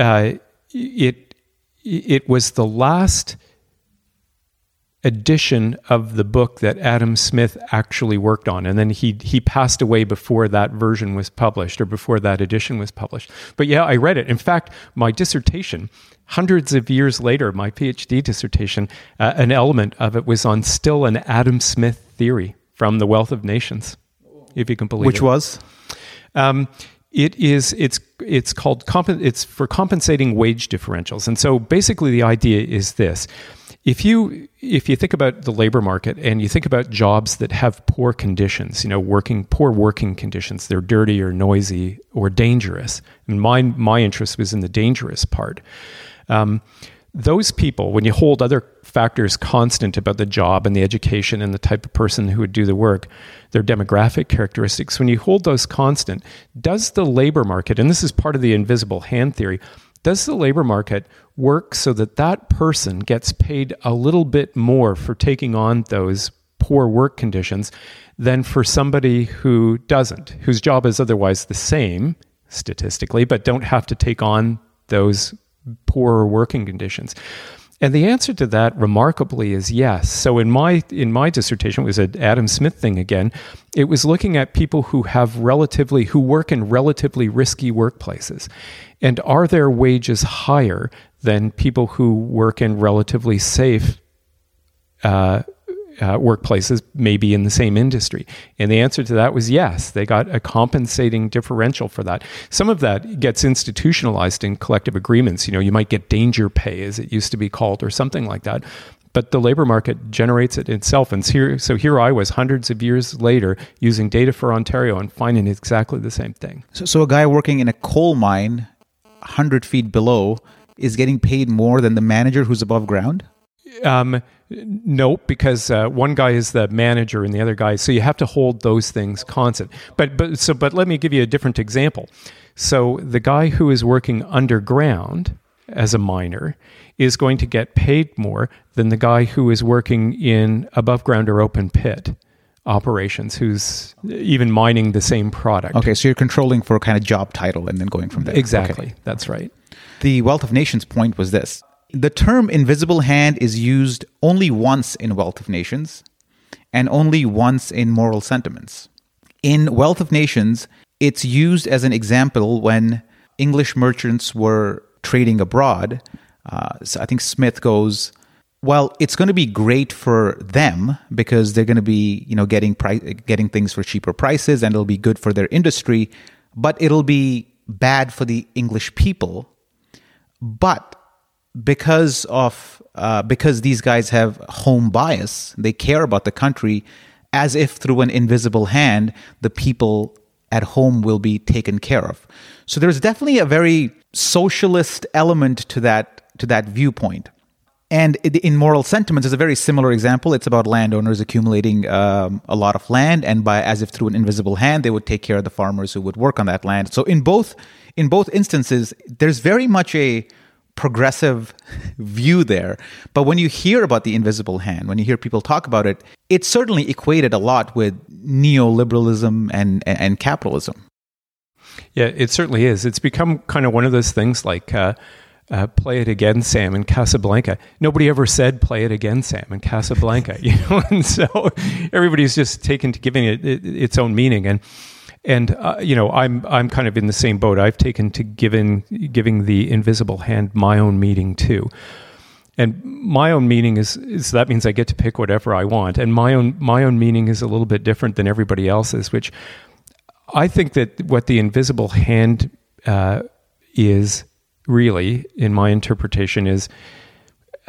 It was the last edition of the book that Adam Smith actually worked on. And then he passed away before that version was published, or before that edition was published. But yeah, I read it. In fact, my dissertation, hundreds of years later, my PhD dissertation, an element of it was on still an Adam Smith theory from the Wealth of Nations, if you can believe it. Which was? It's for compensating wage differentials. And so basically the idea is this: if you think about the labor market, and you think about jobs that have poor conditions, you know, poor working conditions, they're dirty or noisy or dangerous. And my interest was in the dangerous part. Those people, when you hold other factors constant about the job and the education and the type of person who would do the work, their demographic characteristics, when you hold those constant, does the labor market, and this is part of the Invisible Hand theory, does the labor market work so that person gets paid a little bit more for taking on those poor work conditions than for somebody who doesn't, whose job is otherwise the same statistically, but don't have to take on those poorer working conditions? And the answer to that, remarkably, is yes. So in my dissertation, it was an Adam Smith thing again. It was looking at people who have who work in relatively risky workplaces. And are their wages higher than people who work in relatively safe workplaces, maybe in the same industry? And the answer to that was yes. They got a compensating differential for that. Some of that gets institutionalized in collective agreements. You know, you might get danger pay, as it used to be called, or something like that. But the labor market generates it itself. And here I was hundreds of years later using data for Ontario and finding exactly the same thing. So a guy working in a coal mine 100 feet below is getting paid more than the manager who's above ground? No, because one guy is the manager and the other guy. So you have to hold those things constant. But let me give you a different example. So the guy who is working underground as a miner is going to get paid more than the guy who is working in above ground or open pit operations, who's even mining the same product. Okay, so you're controlling for kind of job title and then going from there. Exactly, okay. That's right. The Wealth of Nations point was this. The term invisible hand is used only once in Wealth of Nations and only once in Moral Sentiments. In Wealth of Nations, it's used as an example when English merchants were trading abroad. So I think Smith goes, well, it's going to be great for them because they're going to be, getting things for cheaper prices, and it'll be good for their industry, but it'll be bad for the English people. But because these guys have home bias, they care about the country, as if through an invisible hand, the people at home will be taken care of. So there's definitely a very socialist element to that viewpoint. And in Moral Sentiments, is a very similar example. It's about landowners accumulating a lot of land, and by as if through an invisible hand, they would take care of the farmers who would work on that land. So in both instances, there's very much a progressive view there. But when you hear about the invisible hand, when you hear people talk about it, it's certainly equated a lot with neoliberalism and capitalism. Yeah, it certainly is. It's become kind of one of those things like play it again, Sam, in Casablanca. Nobody ever said play it again, Sam, in Casablanca, and so everybody's just taken to giving it its own meaning. And I'm kind of in the same boat. I've taken to giving the invisible hand my own meaning too. And my own meaning is that means I get to pick whatever I want. And my own meaning is a little bit different than everybody else's, which I think that what the invisible hand is really, in my interpretation, is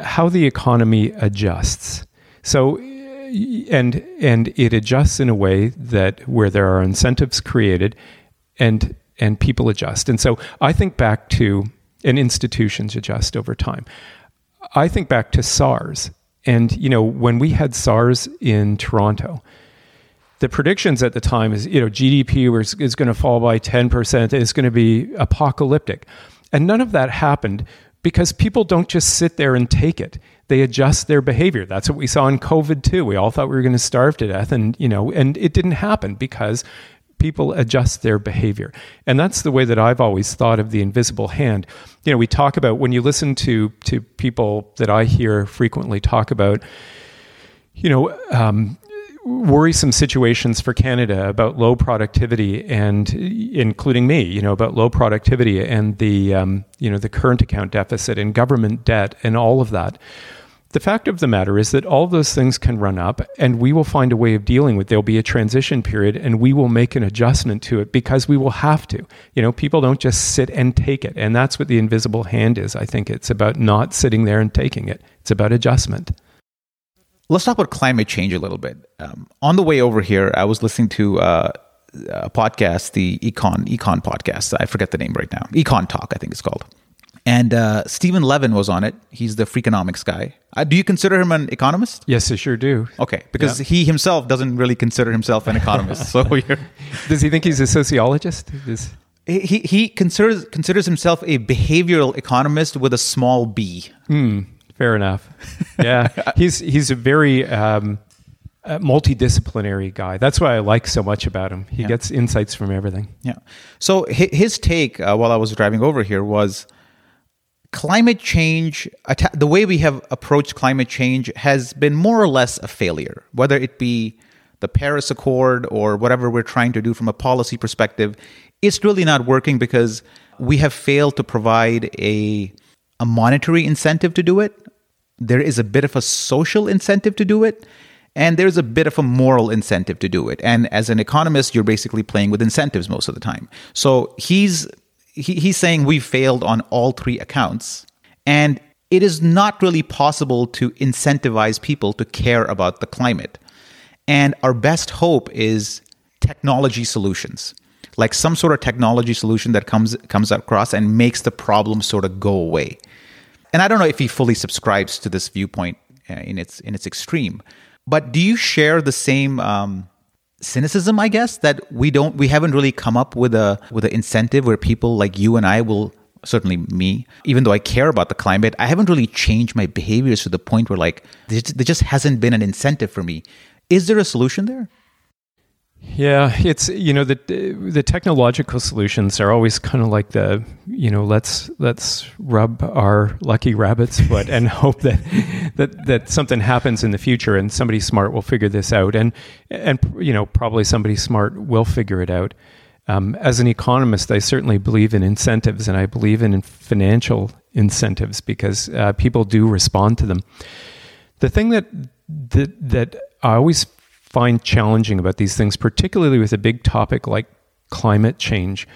how the economy adjusts. So, and it adjusts in a way that where there are incentives created, and people adjust. And so I think back to, and institutions adjust over time. I think back to SARS. And, when we had SARS in Toronto, the predictions at the time is, GDP is going to fall by 10%. It's going to be apocalyptic. And none of that happened because people don't just sit there and take it. They adjust their behavior. That's what we saw in COVID too. We all thought we were going to starve to death, and it didn't happen because people adjust their behavior. And that's the way that I've always thought of the invisible hand. We talk about, when you listen to people that I hear frequently talk about, worrisome situations for Canada about low productivity, and including me, about low productivity and the current account deficit and government debt and all of that. The fact of the matter is that all those things can run up, and we will find a way of dealing with it. There'll be a transition period, and we will make an adjustment to it because we will have to. People don't just sit and take it, and that's what the invisible hand is. I think it's about not sitting there and taking it. It's about adjustment. Let's talk about climate change a little bit. On the way over here, I was listening to a podcast, the Econ podcast. I forget the name right now. Econ Talk, I think it's called. And Stephen Levitt was on it. He's the Freakonomics guy. Do you consider him an economist? Yes, I sure do. Okay, because He himself doesn't really consider himself an economist. So does he think he's a sociologist? He considers himself a behavioral economist with a small b. Hmm. Fair enough. Yeah, he's a very multidisciplinary guy. That's what I like so much about him. He gets insights from everything. Yeah. So his take while I was driving over here was climate change. The way we have approached climate change has been more or less a failure, whether it be the Paris Accord or whatever we're trying to do from a policy perspective, it's really not working because we have failed to provide a monetary incentive to do it. There is a bit of a social incentive to do it, and there's a bit of a moral incentive to do it. And as an economist, you're basically playing with incentives most of the time. So he's saying we failed on all three accounts, and it is not really possible to incentivize people to care about the climate. And our best hope is technology solutions, like some sort of technology solution that comes across and makes the problem sort of go away. And I don't know if he fully subscribes to this viewpoint in its extreme, but do you share the same cynicism, I guess, that we haven't really come up with an incentive where people like you and I will, certainly me, even though I care about the climate, I haven't really changed my behaviors to the point where like there just hasn't been an incentive for me. Is there a solution there? Yeah, it's, you know, the technological solutions are always kind of like the, you know, let's rub our lucky rabbit's foot and hope that something happens in the future and somebody smart will figure this out, and you know, probably somebody smart will figure it out. As an economist, I certainly believe in incentives, and I believe in financial incentives because people do respond to them. The thing that I always find challenging about these things, particularly with a big topic like climate change,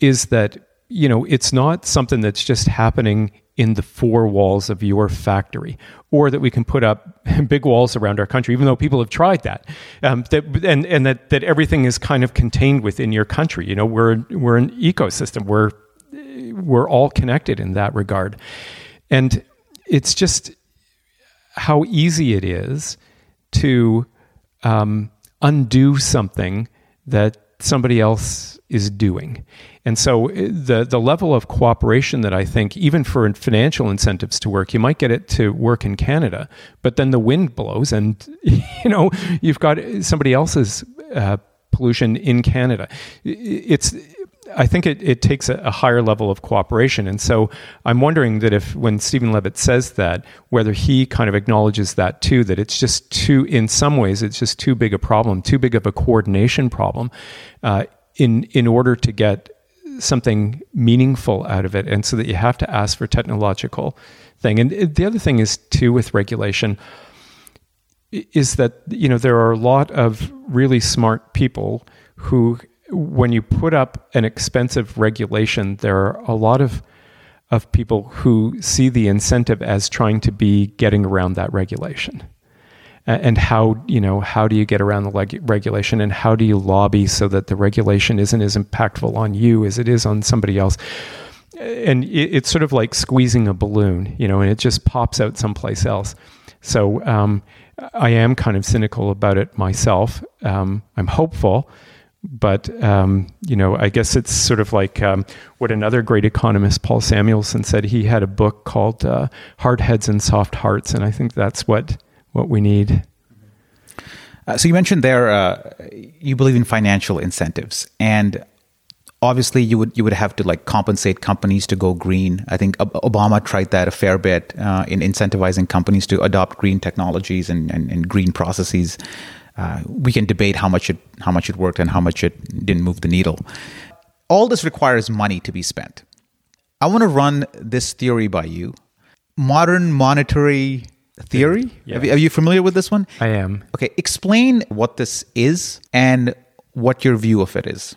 is that, you know, it's not something that's just happening in the four walls of your factory, or that we can put up big walls around our country, even though people have tried that, that everything is kind of contained within your country. You know, we're an ecosystem. We're all connected in that regard. And it's just how easy it is to undo something that somebody else is doing. And so the level of cooperation that I think, even for financial incentives to work, you might get it to work in Canada, but then the wind blows and, you know, you've got somebody else's pollution in Canada. I think it takes a higher level of cooperation. And so I'm wondering that if, when Stephen Levitt says that, whether he kind of acknowledges that too, that it's just too, in some ways, it's just too big a problem, too big of a coordination problem in order to get something meaningful out of it. And so that you have to ask for technological thing. And the other thing is too, with regulation, is that, you know, there are a lot of really smart people who, when you put up an expensive regulation, there are a lot of people who see the incentive as trying to be getting around that regulation. And how do you get around the regulation, and how do you lobby so that the regulation isn't as impactful on you as it is on somebody else? And it's sort of like squeezing a balloon, you know, and it just pops out someplace else. So I am kind of cynical about it myself. I'm hopeful. But, you know, I guess it's sort of like what another great economist, Paul Samuelson, said. He had a book called Hard Heads and Soft Hearts. And I think that's what we need. So you mentioned there you believe in financial incentives. And obviously you would have to like compensate companies to go green. I think Obama tried that a fair bit in incentivizing companies to adopt green technologies and green processes. We can debate how much it worked and how much it didn't move the needle. All this requires money to be spent. I want to run this theory by you. Modern Monetary Theory? Yeah. Are you familiar with this one? I am. Okay, explain what this is and what your view of it is.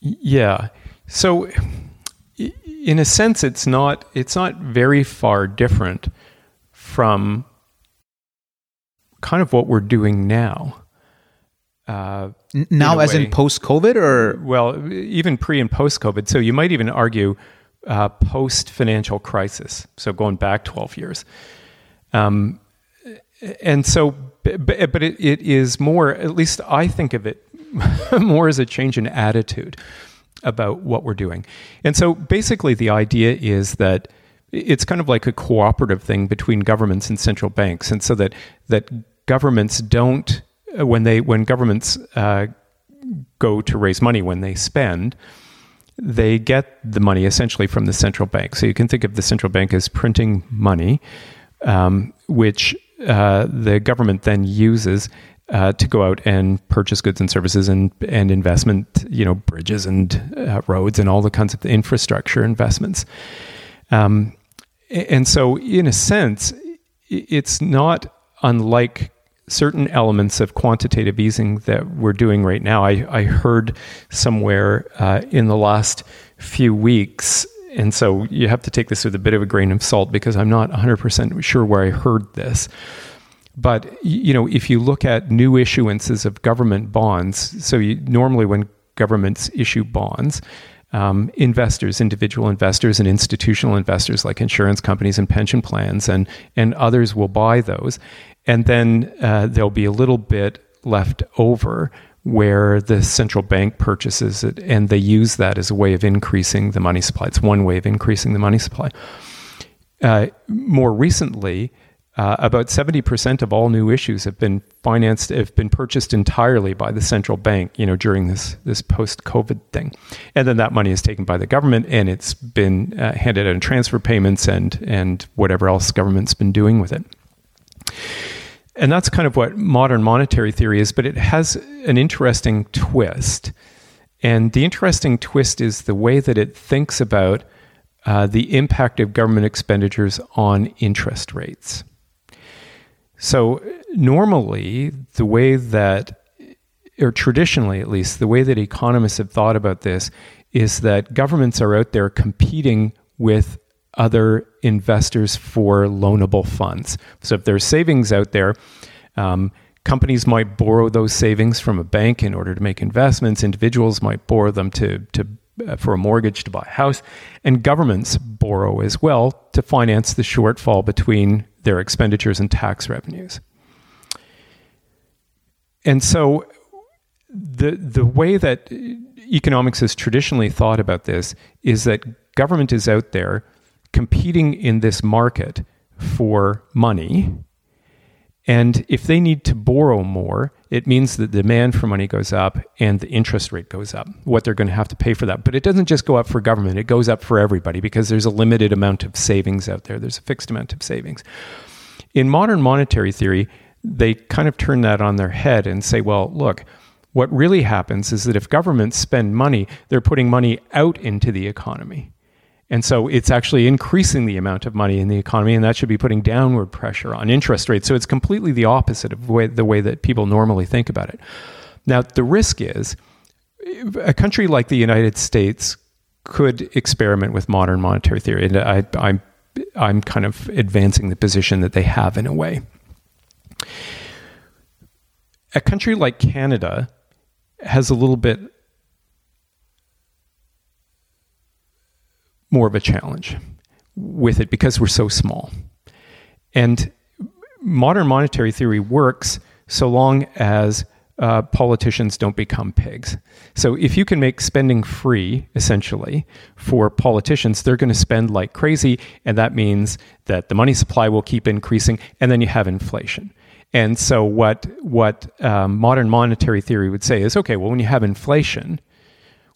Yeah. So in a sense, it's not very far different from kind of what we're doing now. Now as in post-COVID, or? Well, even pre and post-COVID. So you might even argue post-financial crisis. So going back 12 years. And so, but it is more, at least I think of it more as a change in attitude about what we're doing. And so basically the idea is that it's kind of like a cooperative thing between governments and central banks. And so that governments don't, when governments go to raise money, when they spend, they get the money essentially from the central bank. So you can think of the central bank as printing money, which the government then uses to go out and purchase goods and services and investment, you know, bridges and roads and all the kinds of infrastructure investments. And so in a sense, it's not unlike certain elements of quantitative easing that we're doing right now. I heard somewhere in the last few weeks, and so you have to take this with a bit of a grain of salt because I'm not 100% sure where I heard this. But, you know, if you look at new issuances of government bonds, so normally when governments issue bonds, investors, individual investors and institutional investors like insurance companies and pension plans and others will buy those. And then there'll be a little bit left over where the central bank purchases it and they use that as a way of increasing the money supply. It's one way of increasing the money supply. More recently, about 70% of all new issues have been purchased entirely by the central bank, you know, during this post-COVID thing. And then that money is taken by the government and it's been handed out in transfer payments and whatever else government's been doing with it. And that's kind of what modern monetary theory is, but it has an interesting twist. And the interesting twist is the way that it thinks about the impact of government expenditures on interest rates. So normally, the way that, or traditionally at least, the way that economists have thought about this is that governments are out there competing with other investors for loanable funds. So if there's savings out there, companies might borrow those savings from a bank in order to make investments. Individuals might borrow them to for a mortgage to buy a house, and governments borrow as well to finance the shortfall between their expenditures and tax revenues. And so the way that economics has traditionally thought about this is that government is out there competing in this market for money, and if they need to borrow more, it means the demand for money goes up and the interest rate goes up, what they're going to have to pay for that. But it doesn't just go up for government, it goes up for everybody because there's a limited amount of savings out there. There's a fixed amount of savings. In modern monetary theory, they kind of turn that on their head and say, well, look, what really happens is that if governments spend money, they're putting money out into the economy. And so it's actually increasing the amount of money in the economy, and that should be putting downward pressure on interest rates. So it's completely the opposite of the way that people normally think about it. Now, the risk is a country like the United States could experiment with modern monetary theory. And I'm kind of advancing the position that they have in a way. A country like Canada has a little bit more of a challenge with it because we're so small. And modern monetary theory works so long as politicians don't become pigs. So if you can make spending free, essentially, for politicians, they're going to spend like crazy, and that means that the money supply will keep increasing, and then you have inflation. And so what modern monetary theory would say is, okay, well, when you have inflation,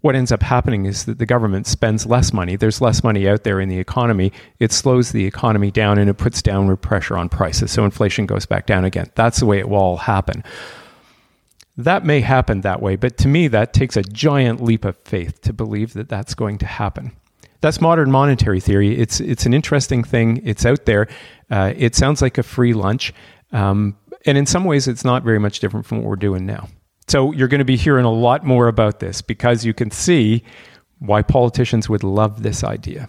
what ends up happening is that the government spends less money. There's less money out there in the economy. It slows the economy down and it puts downward pressure on prices. So inflation goes back down again. That's the way it will all happen. That may happen that way, but to me, that takes a giant leap of faith to believe that that's going to happen. That's modern monetary theory. It's an interesting thing. It's out there. It sounds like a free lunch. And in some ways, it's not very much different from what we're doing now. So you're going to be hearing a lot more about this because you can see why politicians would love this idea.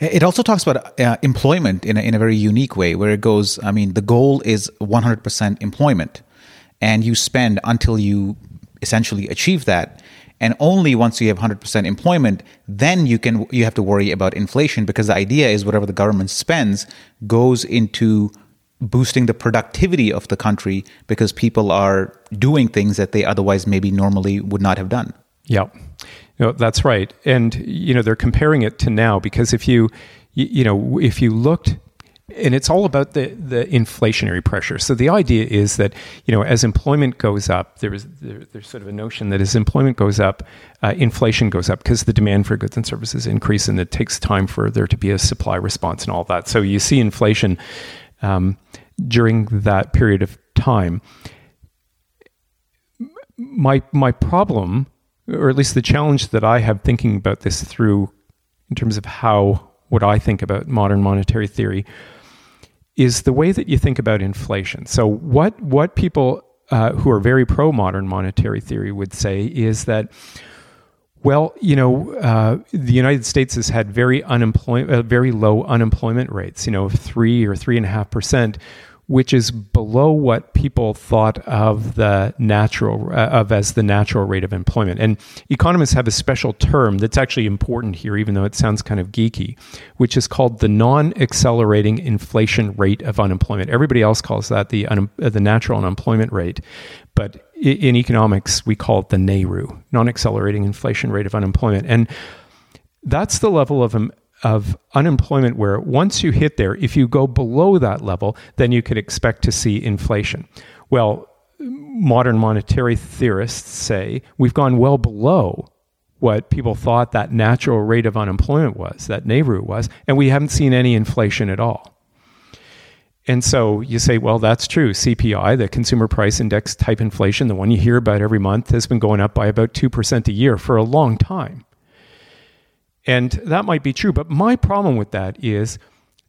It also talks about employment in a very unique way where it goes, I mean, the goal is 100% employment and you spend until you essentially achieve that. And only once you have 100% employment, then you have to worry about inflation because the idea is whatever the government spends goes into boosting the productivity of the country because people are doing things that they otherwise maybe normally would not have done. Yeah, no, that's right. And, you know, they're comparing it to now because if you looked, and it's all about the inflationary pressure. So the idea is that, you know, as employment goes up, there's sort of a notion that as employment goes up, inflation goes up because the demand for goods and services increase and it takes time for there to be a supply response and all that. So you see inflation during that period of time. my problem, or at least the challenge that I have thinking about this through in terms of how what I think about modern monetary theory, is the way that you think about inflation. So what people who are very pro-modern monetary theory would say is that, well, you know, the United States has had very low unemployment rates, you know, 3 or 3.5%, which is below what people thought of as the natural rate of employment. And economists have a special term that's actually important here, even though it sounds kind of geeky, which is called the non-accelerating inflation rate of unemployment. Everybody else calls that the natural unemployment rate, but in economics, we call it the NAIRU, non-accelerating inflation rate of unemployment. And that's the level of unemployment where once you hit there, if you go below that level, then you could expect to see inflation. Well, modern monetary theorists say we've gone well below what people thought that natural rate of unemployment was, that NAIRU was, and we haven't seen any inflation at all. And so you say, well, that's true. CPI, the consumer price index type inflation, the one you hear about every month, has been going up by about 2% a year for a long time. And that might be true, but my problem with that is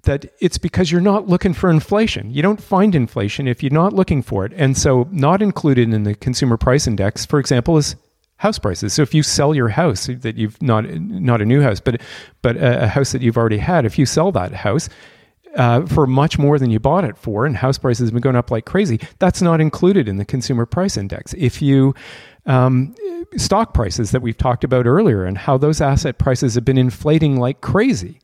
that it's because you're not looking for inflation. You don't find inflation if you're not looking for it. And so not included in the consumer price index, for example, is house prices. So if you sell your house that you've not a new house, but a house that you've already had, if you sell that house for much more than you bought it for, and house prices have been going up like crazy, that's not included in the consumer price index. If you stock prices that we've talked about earlier and how those asset prices have been inflating like crazy,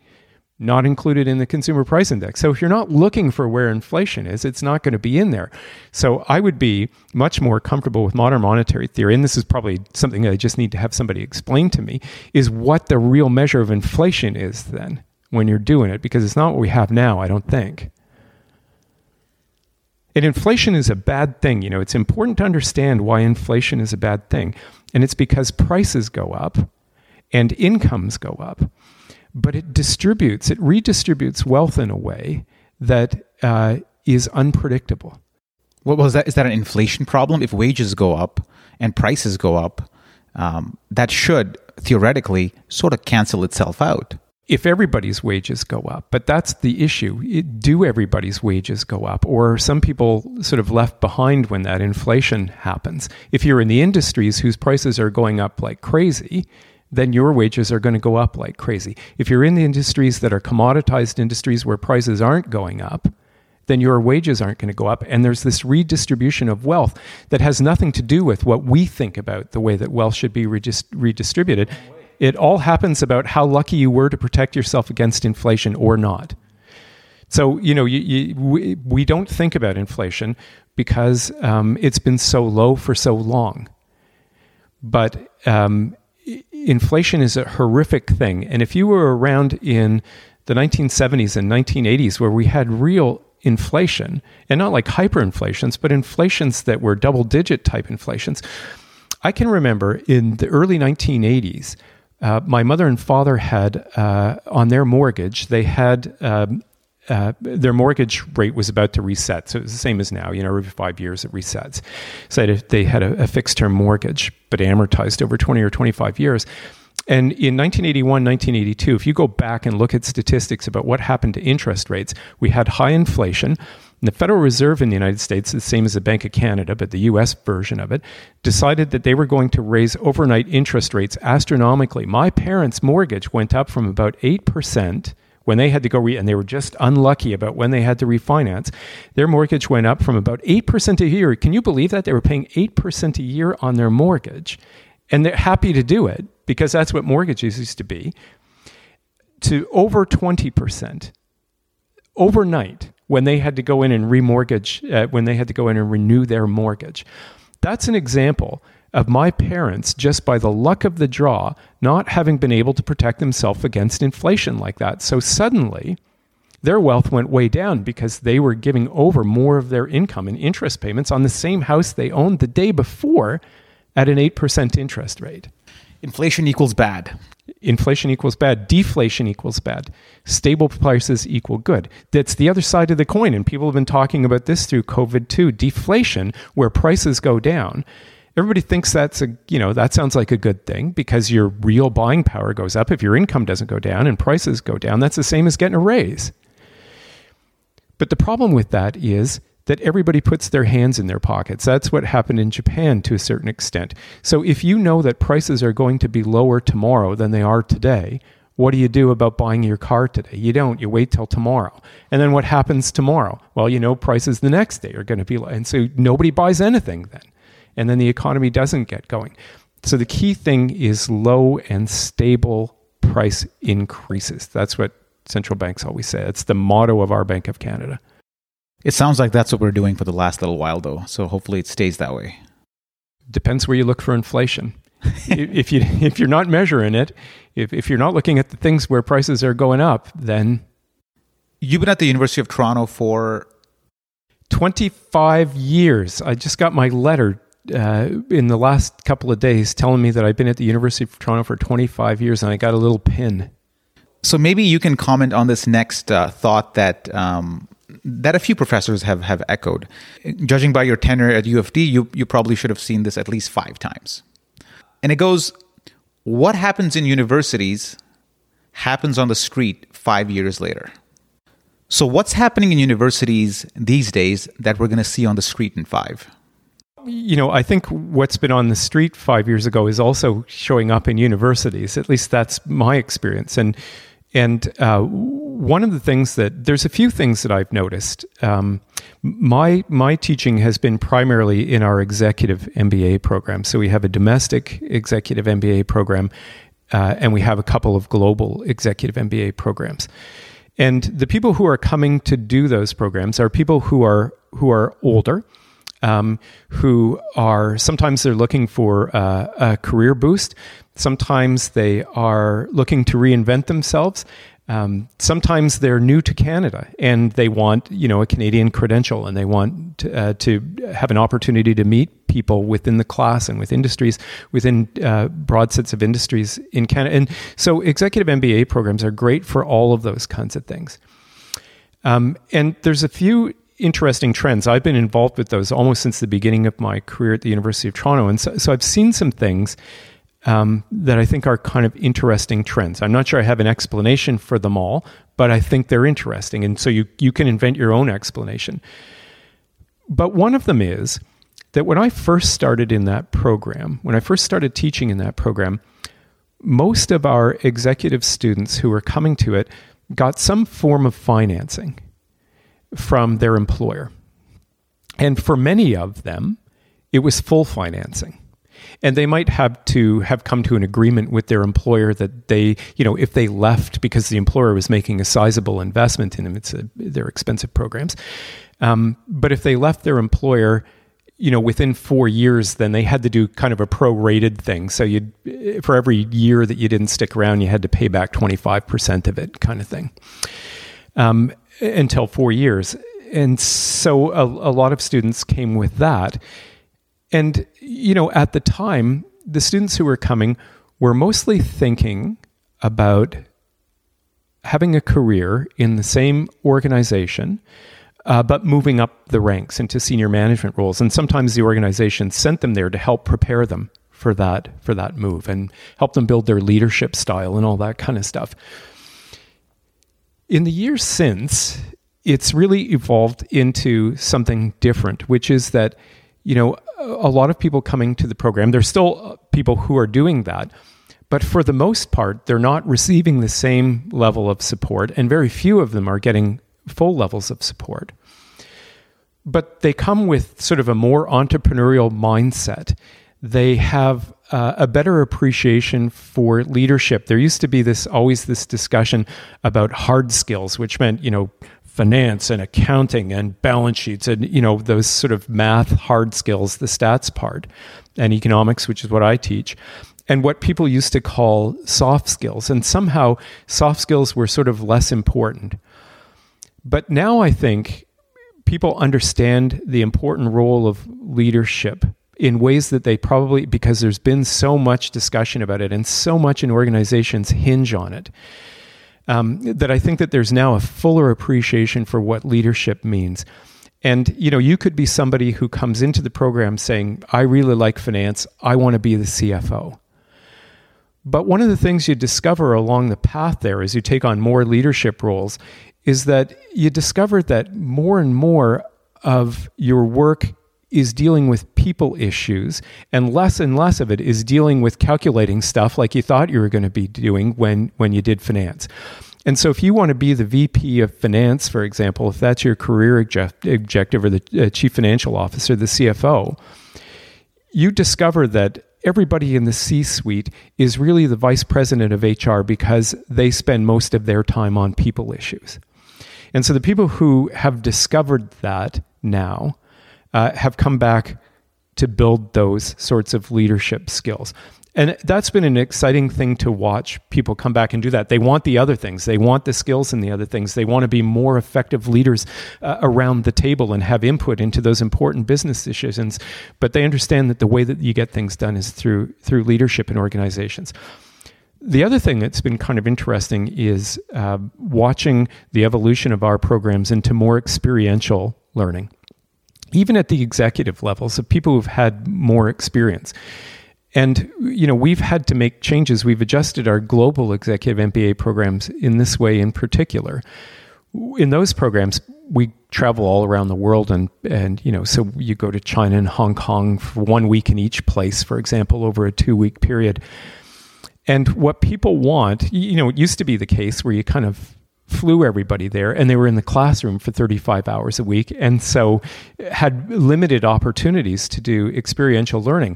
not included in the consumer price index. So if you're not looking for where inflation is, it's not going to be in there. So I would be much more comfortable with modern monetary theory, and this is probably something that I just need to have somebody explain to me, is what the real measure of inflation is then when you're doing it, because it's not what we have now, I don't think. And inflation is a bad thing. You know, it's important to understand why inflation is a bad thing. And it's because prices go up and incomes go up, but it redistributes wealth in a way that is unpredictable. What was that? Is that an inflation problem? If wages go up and prices go up, that should theoretically sort of cancel itself out. If everybody's wages go up, but that's the issue. Do everybody's wages go up, or are some people sort of left behind when that inflation happens? If you're in the industries whose prices are going up like crazy, then your wages are going to go up like crazy. If you're in the industries that are commoditized industries where prices aren't going up, then your wages aren't going to go up. And there's this redistribution of wealth that has nothing to do with what we think about the way that wealth should be redistributed. It all happens about how lucky you were to protect yourself against inflation or not. So, you know, we don't think about inflation because it's been so low for so long. But inflation is a horrific thing. And if you were around in the 1970s and 1980s where we had real inflation, and not like hyperinflations, but inflations that were double-digit type inflations, I can remember in the early 1980s, my mother and father had on their mortgage, they had their mortgage rate was about to reset. So it was the same as now, you know, every 5 years it resets. So they had a fixed term mortgage, but amortized over 20 or 25 years. And in 1981, 1982, if you go back and look at statistics about what happened to interest rates, we had high inflation. The Federal Reserve in the United States, the same as the Bank of Canada, but the US version of it, decided that they were going to raise overnight interest rates astronomically. My parents' mortgage went up from about 8% when they had to go, and they were just unlucky about when they had to refinance. Their mortgage went up from about 8% a year. Can you believe that? They were paying 8% a year on their mortgage, and they're happy to do it because that's what mortgages used to be, to over 20% overnight, when they had to go in and remortgage, when they had to go in and renew their mortgage. That's an example of my parents, just by the luck of the draw, not having been able to protect themselves against inflation like that. So suddenly, their wealth went way down because they were giving over more of their income in interest payments on the same house they owned the day before at an 8% interest rate. Inflation equals bad. Inflation equals bad. Deflation equals bad. Stable prices equal good. That's the other side of the coin. And people have been talking about this through COVID too. Deflation, where prices go down, everybody thinks that's a, you know, that sounds like a good thing because your real buying power goes up if your income doesn't go down and prices go down. That's the same as getting a raise. But the problem with that is that everybody puts their hands in their pockets. That's what happened in Japan to a certain extent. So if you know that prices are going to be lower tomorrow than they are today, what do you do about buying your car today? You don't. You wait till tomorrow. And then what happens tomorrow? Well, you know, prices the next day are going to be low. And so nobody buys anything then. And then the economy doesn't get going. So the key thing is low and stable price increases. That's what central banks always say. It's the motto of our Bank of Canada. It sounds like that's what we're doing for the last little while, though. So hopefully it stays that way. Depends where you look for inflation. If you're not measuring it, if you're not looking at the things where prices are going up, then... You've been at the University of Toronto for... 25 years. I just got my letter in the last couple of days telling me that I've been at the University of Toronto for 25 years and I got a little pin. So maybe you can comment on this next thought that... that a few professors have echoed. Judging by your tenure at U of T, you probably should have seen this at least 5 times. And it goes, what happens in universities happens on the street 5 years later. So what's happening in universities these days that we're going to see on the street in 5? You know, I think what's been on the street 5 years ago is also showing up in universities. At least that's my experience. And one of the things that, there's a few things that I've noticed. My teaching has been primarily in our executive MBA program. So we have a domestic executive MBA program, and we have a couple of global executive MBA programs. And the people who are coming to do those programs are people who are older, who are, sometimes they're looking for a career boost. Sometimes they are looking to reinvent themselves. Sometimes they're new to Canada and they want, you know, a Canadian credential and they want to have an opportunity to meet people within the class and with industries, within broad sets of industries in Canada. And so executive MBA programs are great for all of those kinds of things. And there's a few interesting trends. I've been involved with those almost since the beginning of my career at the University of Toronto. And so I've seen some things that I think are kind of interesting trends. I'm not sure I have an explanation for them all, but I think they're interesting. And so you can invent your own explanation. But one of them is that when I first started in that program, when I first started teaching in that program, most of our executive students who were coming to it got some form of financing from their employer. And for many of them, it was full financing. And they might have to have come to an agreement with their employer that they, you know, if they left because the employer was making a sizable investment in them, they're expensive programs. But if they left their employer, you know, within 4 years, then they had to do kind of a prorated thing. So for every year that you didn't stick around, you had to pay back 25% of it, kind of thing, until 4 years. And so a lot of students came with that. And, you know, at the time, the students who were coming were mostly thinking about having a career in the same organization, but moving up the ranks into senior management roles. And sometimes the organization sent them there to help prepare them for that move and help them build their leadership style and all that kind of stuff. In the years since, it's really evolved into something different, which is that, you know, a lot of people coming to the program, there's still people who are doing that, but for the most part, they're not receiving the same level of support, and very few of them are getting full levels of support. But they come with sort of a more entrepreneurial mindset. They have a better appreciation for leadership. There used to be always this discussion about hard skills, which meant, you know, finance and accounting and balance sheets and, you know, those sort of math hard skills, the stats part, and economics, which is what I teach, and what people used to call soft skills. And somehow soft skills were sort of less important. But now I think people understand the important role of leadership in ways that they probably, because there's been so much discussion about it and so much in organizations hinge on it, that I think that there's now a fuller appreciation for what leadership means. And, you know, you could be somebody who comes into the program saying, I really like finance. I want to be the CFO. But one of the things you discover along the path there as you take on more leadership roles is that you discover that more and more of your work is dealing with people issues and less of it is dealing with calculating stuff like you thought you were going to be doing when you did finance. And so if you want to be the VP of finance, for example, if that's your career objective, or the chief financial officer, the CFO, you discover that everybody in the C-suite is really the vice president of HR because they spend most of their time on people issues. And so the people who have discovered that now have come back to build those sorts of leadership skills. And that's been an exciting thing to watch people come back and do that. They want the other things. They want the skills and the other things. They want to be more effective leaders around the table and have input into those important business decisions. But they understand that the way that you get things done is through leadership in organizations. The other thing that's been kind of interesting is watching the evolution of our programs into more experiential learning, even at the executive levels of people who've had more experience. And, you know, we've had to make changes. We've adjusted our global executive MBA programs in this way in particular. In those programs, we travel all around the world and you know, so you go to China and Hong Kong for 1 week in each place, for example, over a 2-week period. And what people want, you know, it used to be the case where you kind of flew everybody there and they were in the classroom for 35 hours a week and so had limited opportunities to do experiential learning.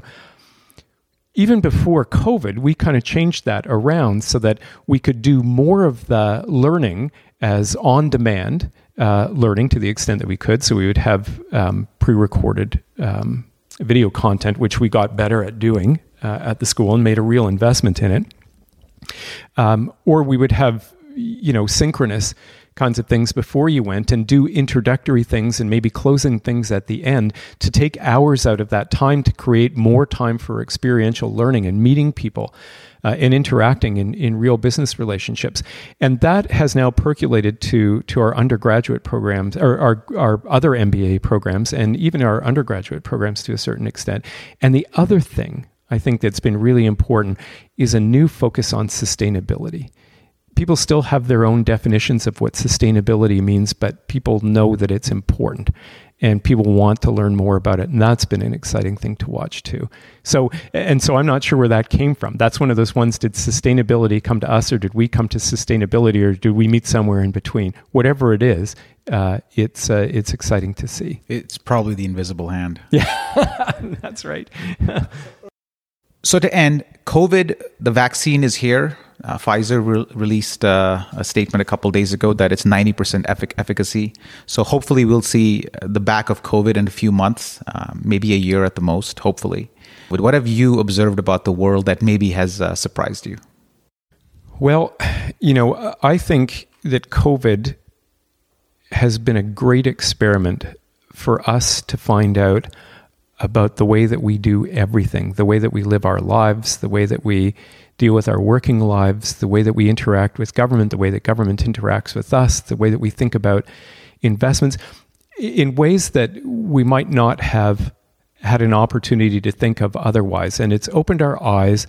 Even before COVID, we kind of changed that around so that we could do more of the learning as on-demand learning to the extent that we could. So we would have pre-recorded video content, which we got better at doing at the school and made a real investment in it. Or we would have, you know, synchronous kinds of things before you went and do introductory things and maybe closing things at the end to take hours out of that time to create more time for experiential learning and meeting people and interacting in real business relationships. And that has now percolated to our undergraduate programs or our other MBA programs and even our undergraduate programs to a certain extent. And the other thing I think that's been really important is a new focus on sustainability. People still have their own definitions of what sustainability means, but people know that it's important and people want to learn more about it. And that's been an exciting thing to watch too. So I'm not sure where that came from. That's one of those ones. Did sustainability come to us or did we come to sustainability or do we meet somewhere in between? Whatever it is, it's exciting to see. It's probably the invisible hand. Yeah, that's right. So to end, COVID, the vaccine is here. Pfizer released a statement a couple days ago that it's 90% efficacy. So hopefully we'll see the back of COVID in a few months, maybe a year at the most, hopefully. But what have you observed about the world that maybe has surprised you? Well, you know, I think that COVID has been a great experiment for us to find out about the way that we do everything, the way that we live our lives, the way that we deal with our working lives, the way that we interact with government, the way that government interacts with us, the way that we think about investments in ways that we might not have had an opportunity to think of otherwise. And it's opened our eyes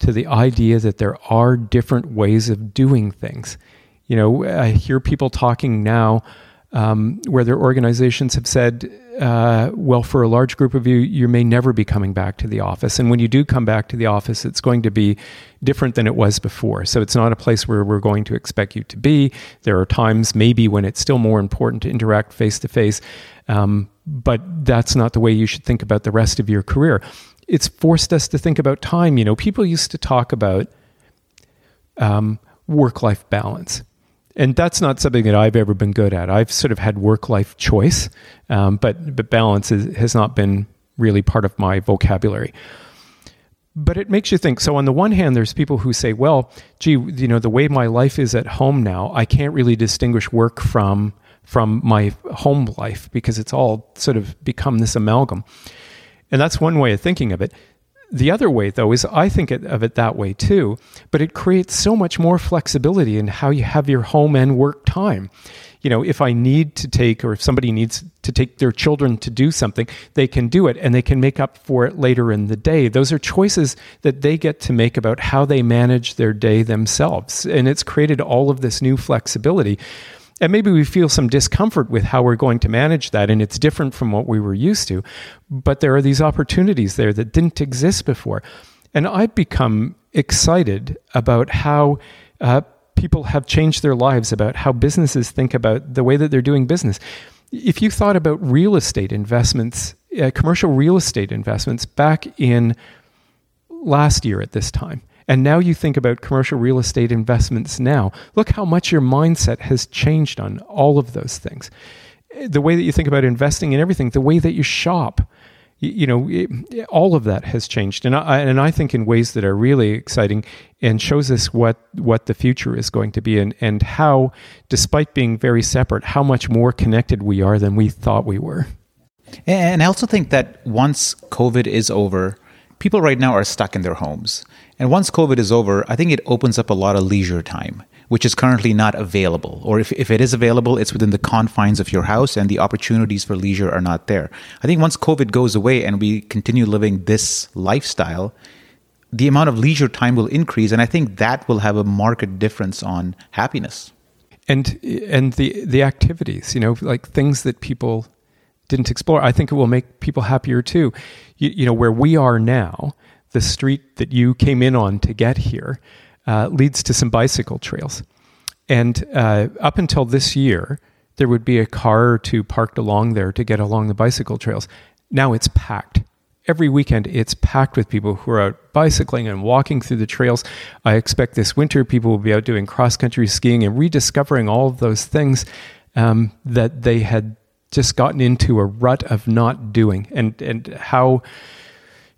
to the idea that there are different ways of doing things. You know, I hear people talking now where their organizations have said, well, for a large group of you, you may never be coming back to the office. And when you do come back to the office, it's going to be different than it was before. So it's not a place where we're going to expect you to be. There are times maybe when it's still more important to interact face-to-face, but that's not the way you should think about the rest of your career. It's forced us to think about time. You know, people used to talk about work-life balance. And that's not something that I've ever been good at. I've sort of had work-life choice, but balance has not been really part of my vocabulary. But it makes you think. So on the one hand, there's people who say, well, gee, you know, the way my life is at home now, I can't really distinguish work from my home life because it's all sort of become this amalgam. And that's one way of thinking of it. The other way, though, is I think of it that way too, but it creates so much more flexibility in how you have your home and work time. You know, if I need to take, or if somebody needs to take their children to do something, they can do it and they can make up for it later in the day. Those are choices that they get to make about how they manage their day themselves. And it's created all of this new flexibility. And maybe we feel some discomfort with how we're going to manage that, and it's different from what we were used to. But there are these opportunities there that didn't exist before. And I've become excited about how people have changed their lives, about how businesses think about the way that they're doing business. If you thought about real estate investments, commercial real estate investments back in last year at this time, and now you think about commercial real estate investments now, look how much your mindset has changed on all of those things. The way that you think about investing in everything, the way that you shop, you know, all of that has changed. And I think in ways that are really exciting and shows us what the future is going to be and how, despite being very separate, how much more connected we are than we thought we were. And I also think that once COVID is over, people right now are stuck in their homes. And once COVID is over, I think it opens up a lot of leisure time, which is currently not available. Or if it is available, it's within the confines of your house and the opportunities for leisure are not there. I think once COVID goes away and we continue living this lifestyle, the amount of leisure time will increase. And I think that will have a marked difference on happiness. And the activities, you know, like things that people didn't explore. I think it will make people happier too. You know, where we are now, the street that you came in on to get here leads to some bicycle trails. And up until this year, there would be a car or two parked along there to get along the bicycle trails. Now it's packed. Every weekend, it's packed with people who are out bicycling and walking through the trails. I expect this winter, people will be out doing cross-country skiing and rediscovering all of those things that they had just gotten into a rut of not doing, and how,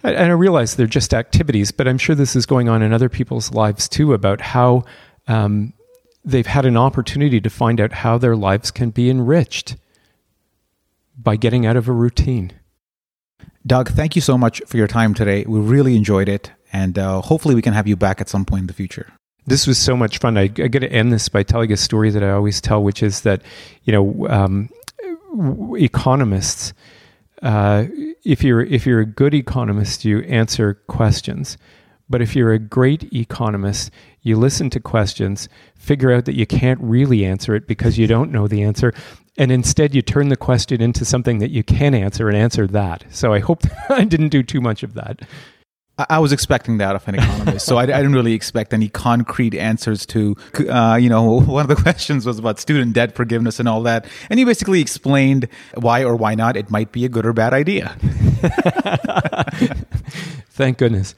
and I realize they're just activities, but I'm sure this is going on in other people's lives too, about how they've had an opportunity to find out how their lives can be enriched by getting out of a routine. Doug, thank you so much for your time today. We really enjoyed it, and hopefully we can have you back at some point in the future. This was so much fun. I got to end this by telling a story that I always tell, which is that, you know, economists, if you're a good economist, you answer questions. But if you're a great economist, you listen to questions, figure out that you can't really answer it because you don't know the answer, and instead you turn the question into something that you can answer and answer that. So I hope I didn't do too much of that. I was expecting that of an economist, so I didn't really expect any concrete answers to, you know, one of the questions was about student debt forgiveness and all that, and you basically explained why or why not it might be a good or bad idea. Thank goodness.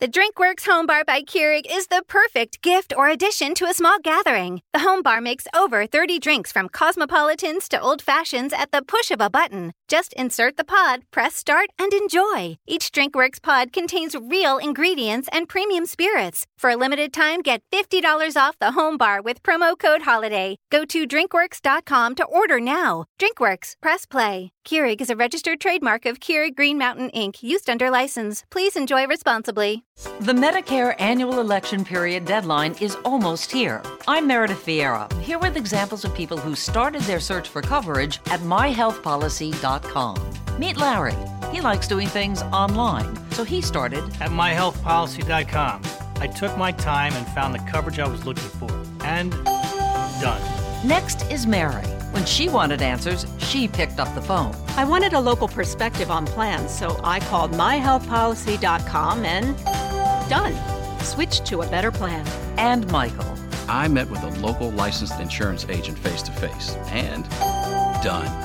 The Drinkworks Home Bar by Keurig is the perfect gift or addition to a small gathering. The Home Bar makes over 30 drinks from cosmopolitans to old fashions at the push of a button. Just insert the pod, press start, and enjoy. Each Drinkworks pod contains real ingredients and premium spirits. For a limited time, get $50 off the Home Bar with promo code HOLIDAY. Go to drinkworks.com to order now. Drinkworks, press play. Keurig is a registered trademark of Keurig Green Mountain, Inc., used under license. Please enjoy responsibly. The Medicare annual election period deadline is almost here. I'm Meredith Vieira, here with examples of people who started their search for coverage at MyHealthPolicy.com. Meet Larry. He likes doing things online, so he started at MyHealthPolicy.com. I took my time and found the coverage I was looking for. And done. Next is Mary. When she wanted answers, she picked up the phone. I wanted a local perspective on plans, so I called MyHealthPolicy.com and done. Switched to a better plan. And Michael. I met with a local licensed insurance agent face-to-face and done.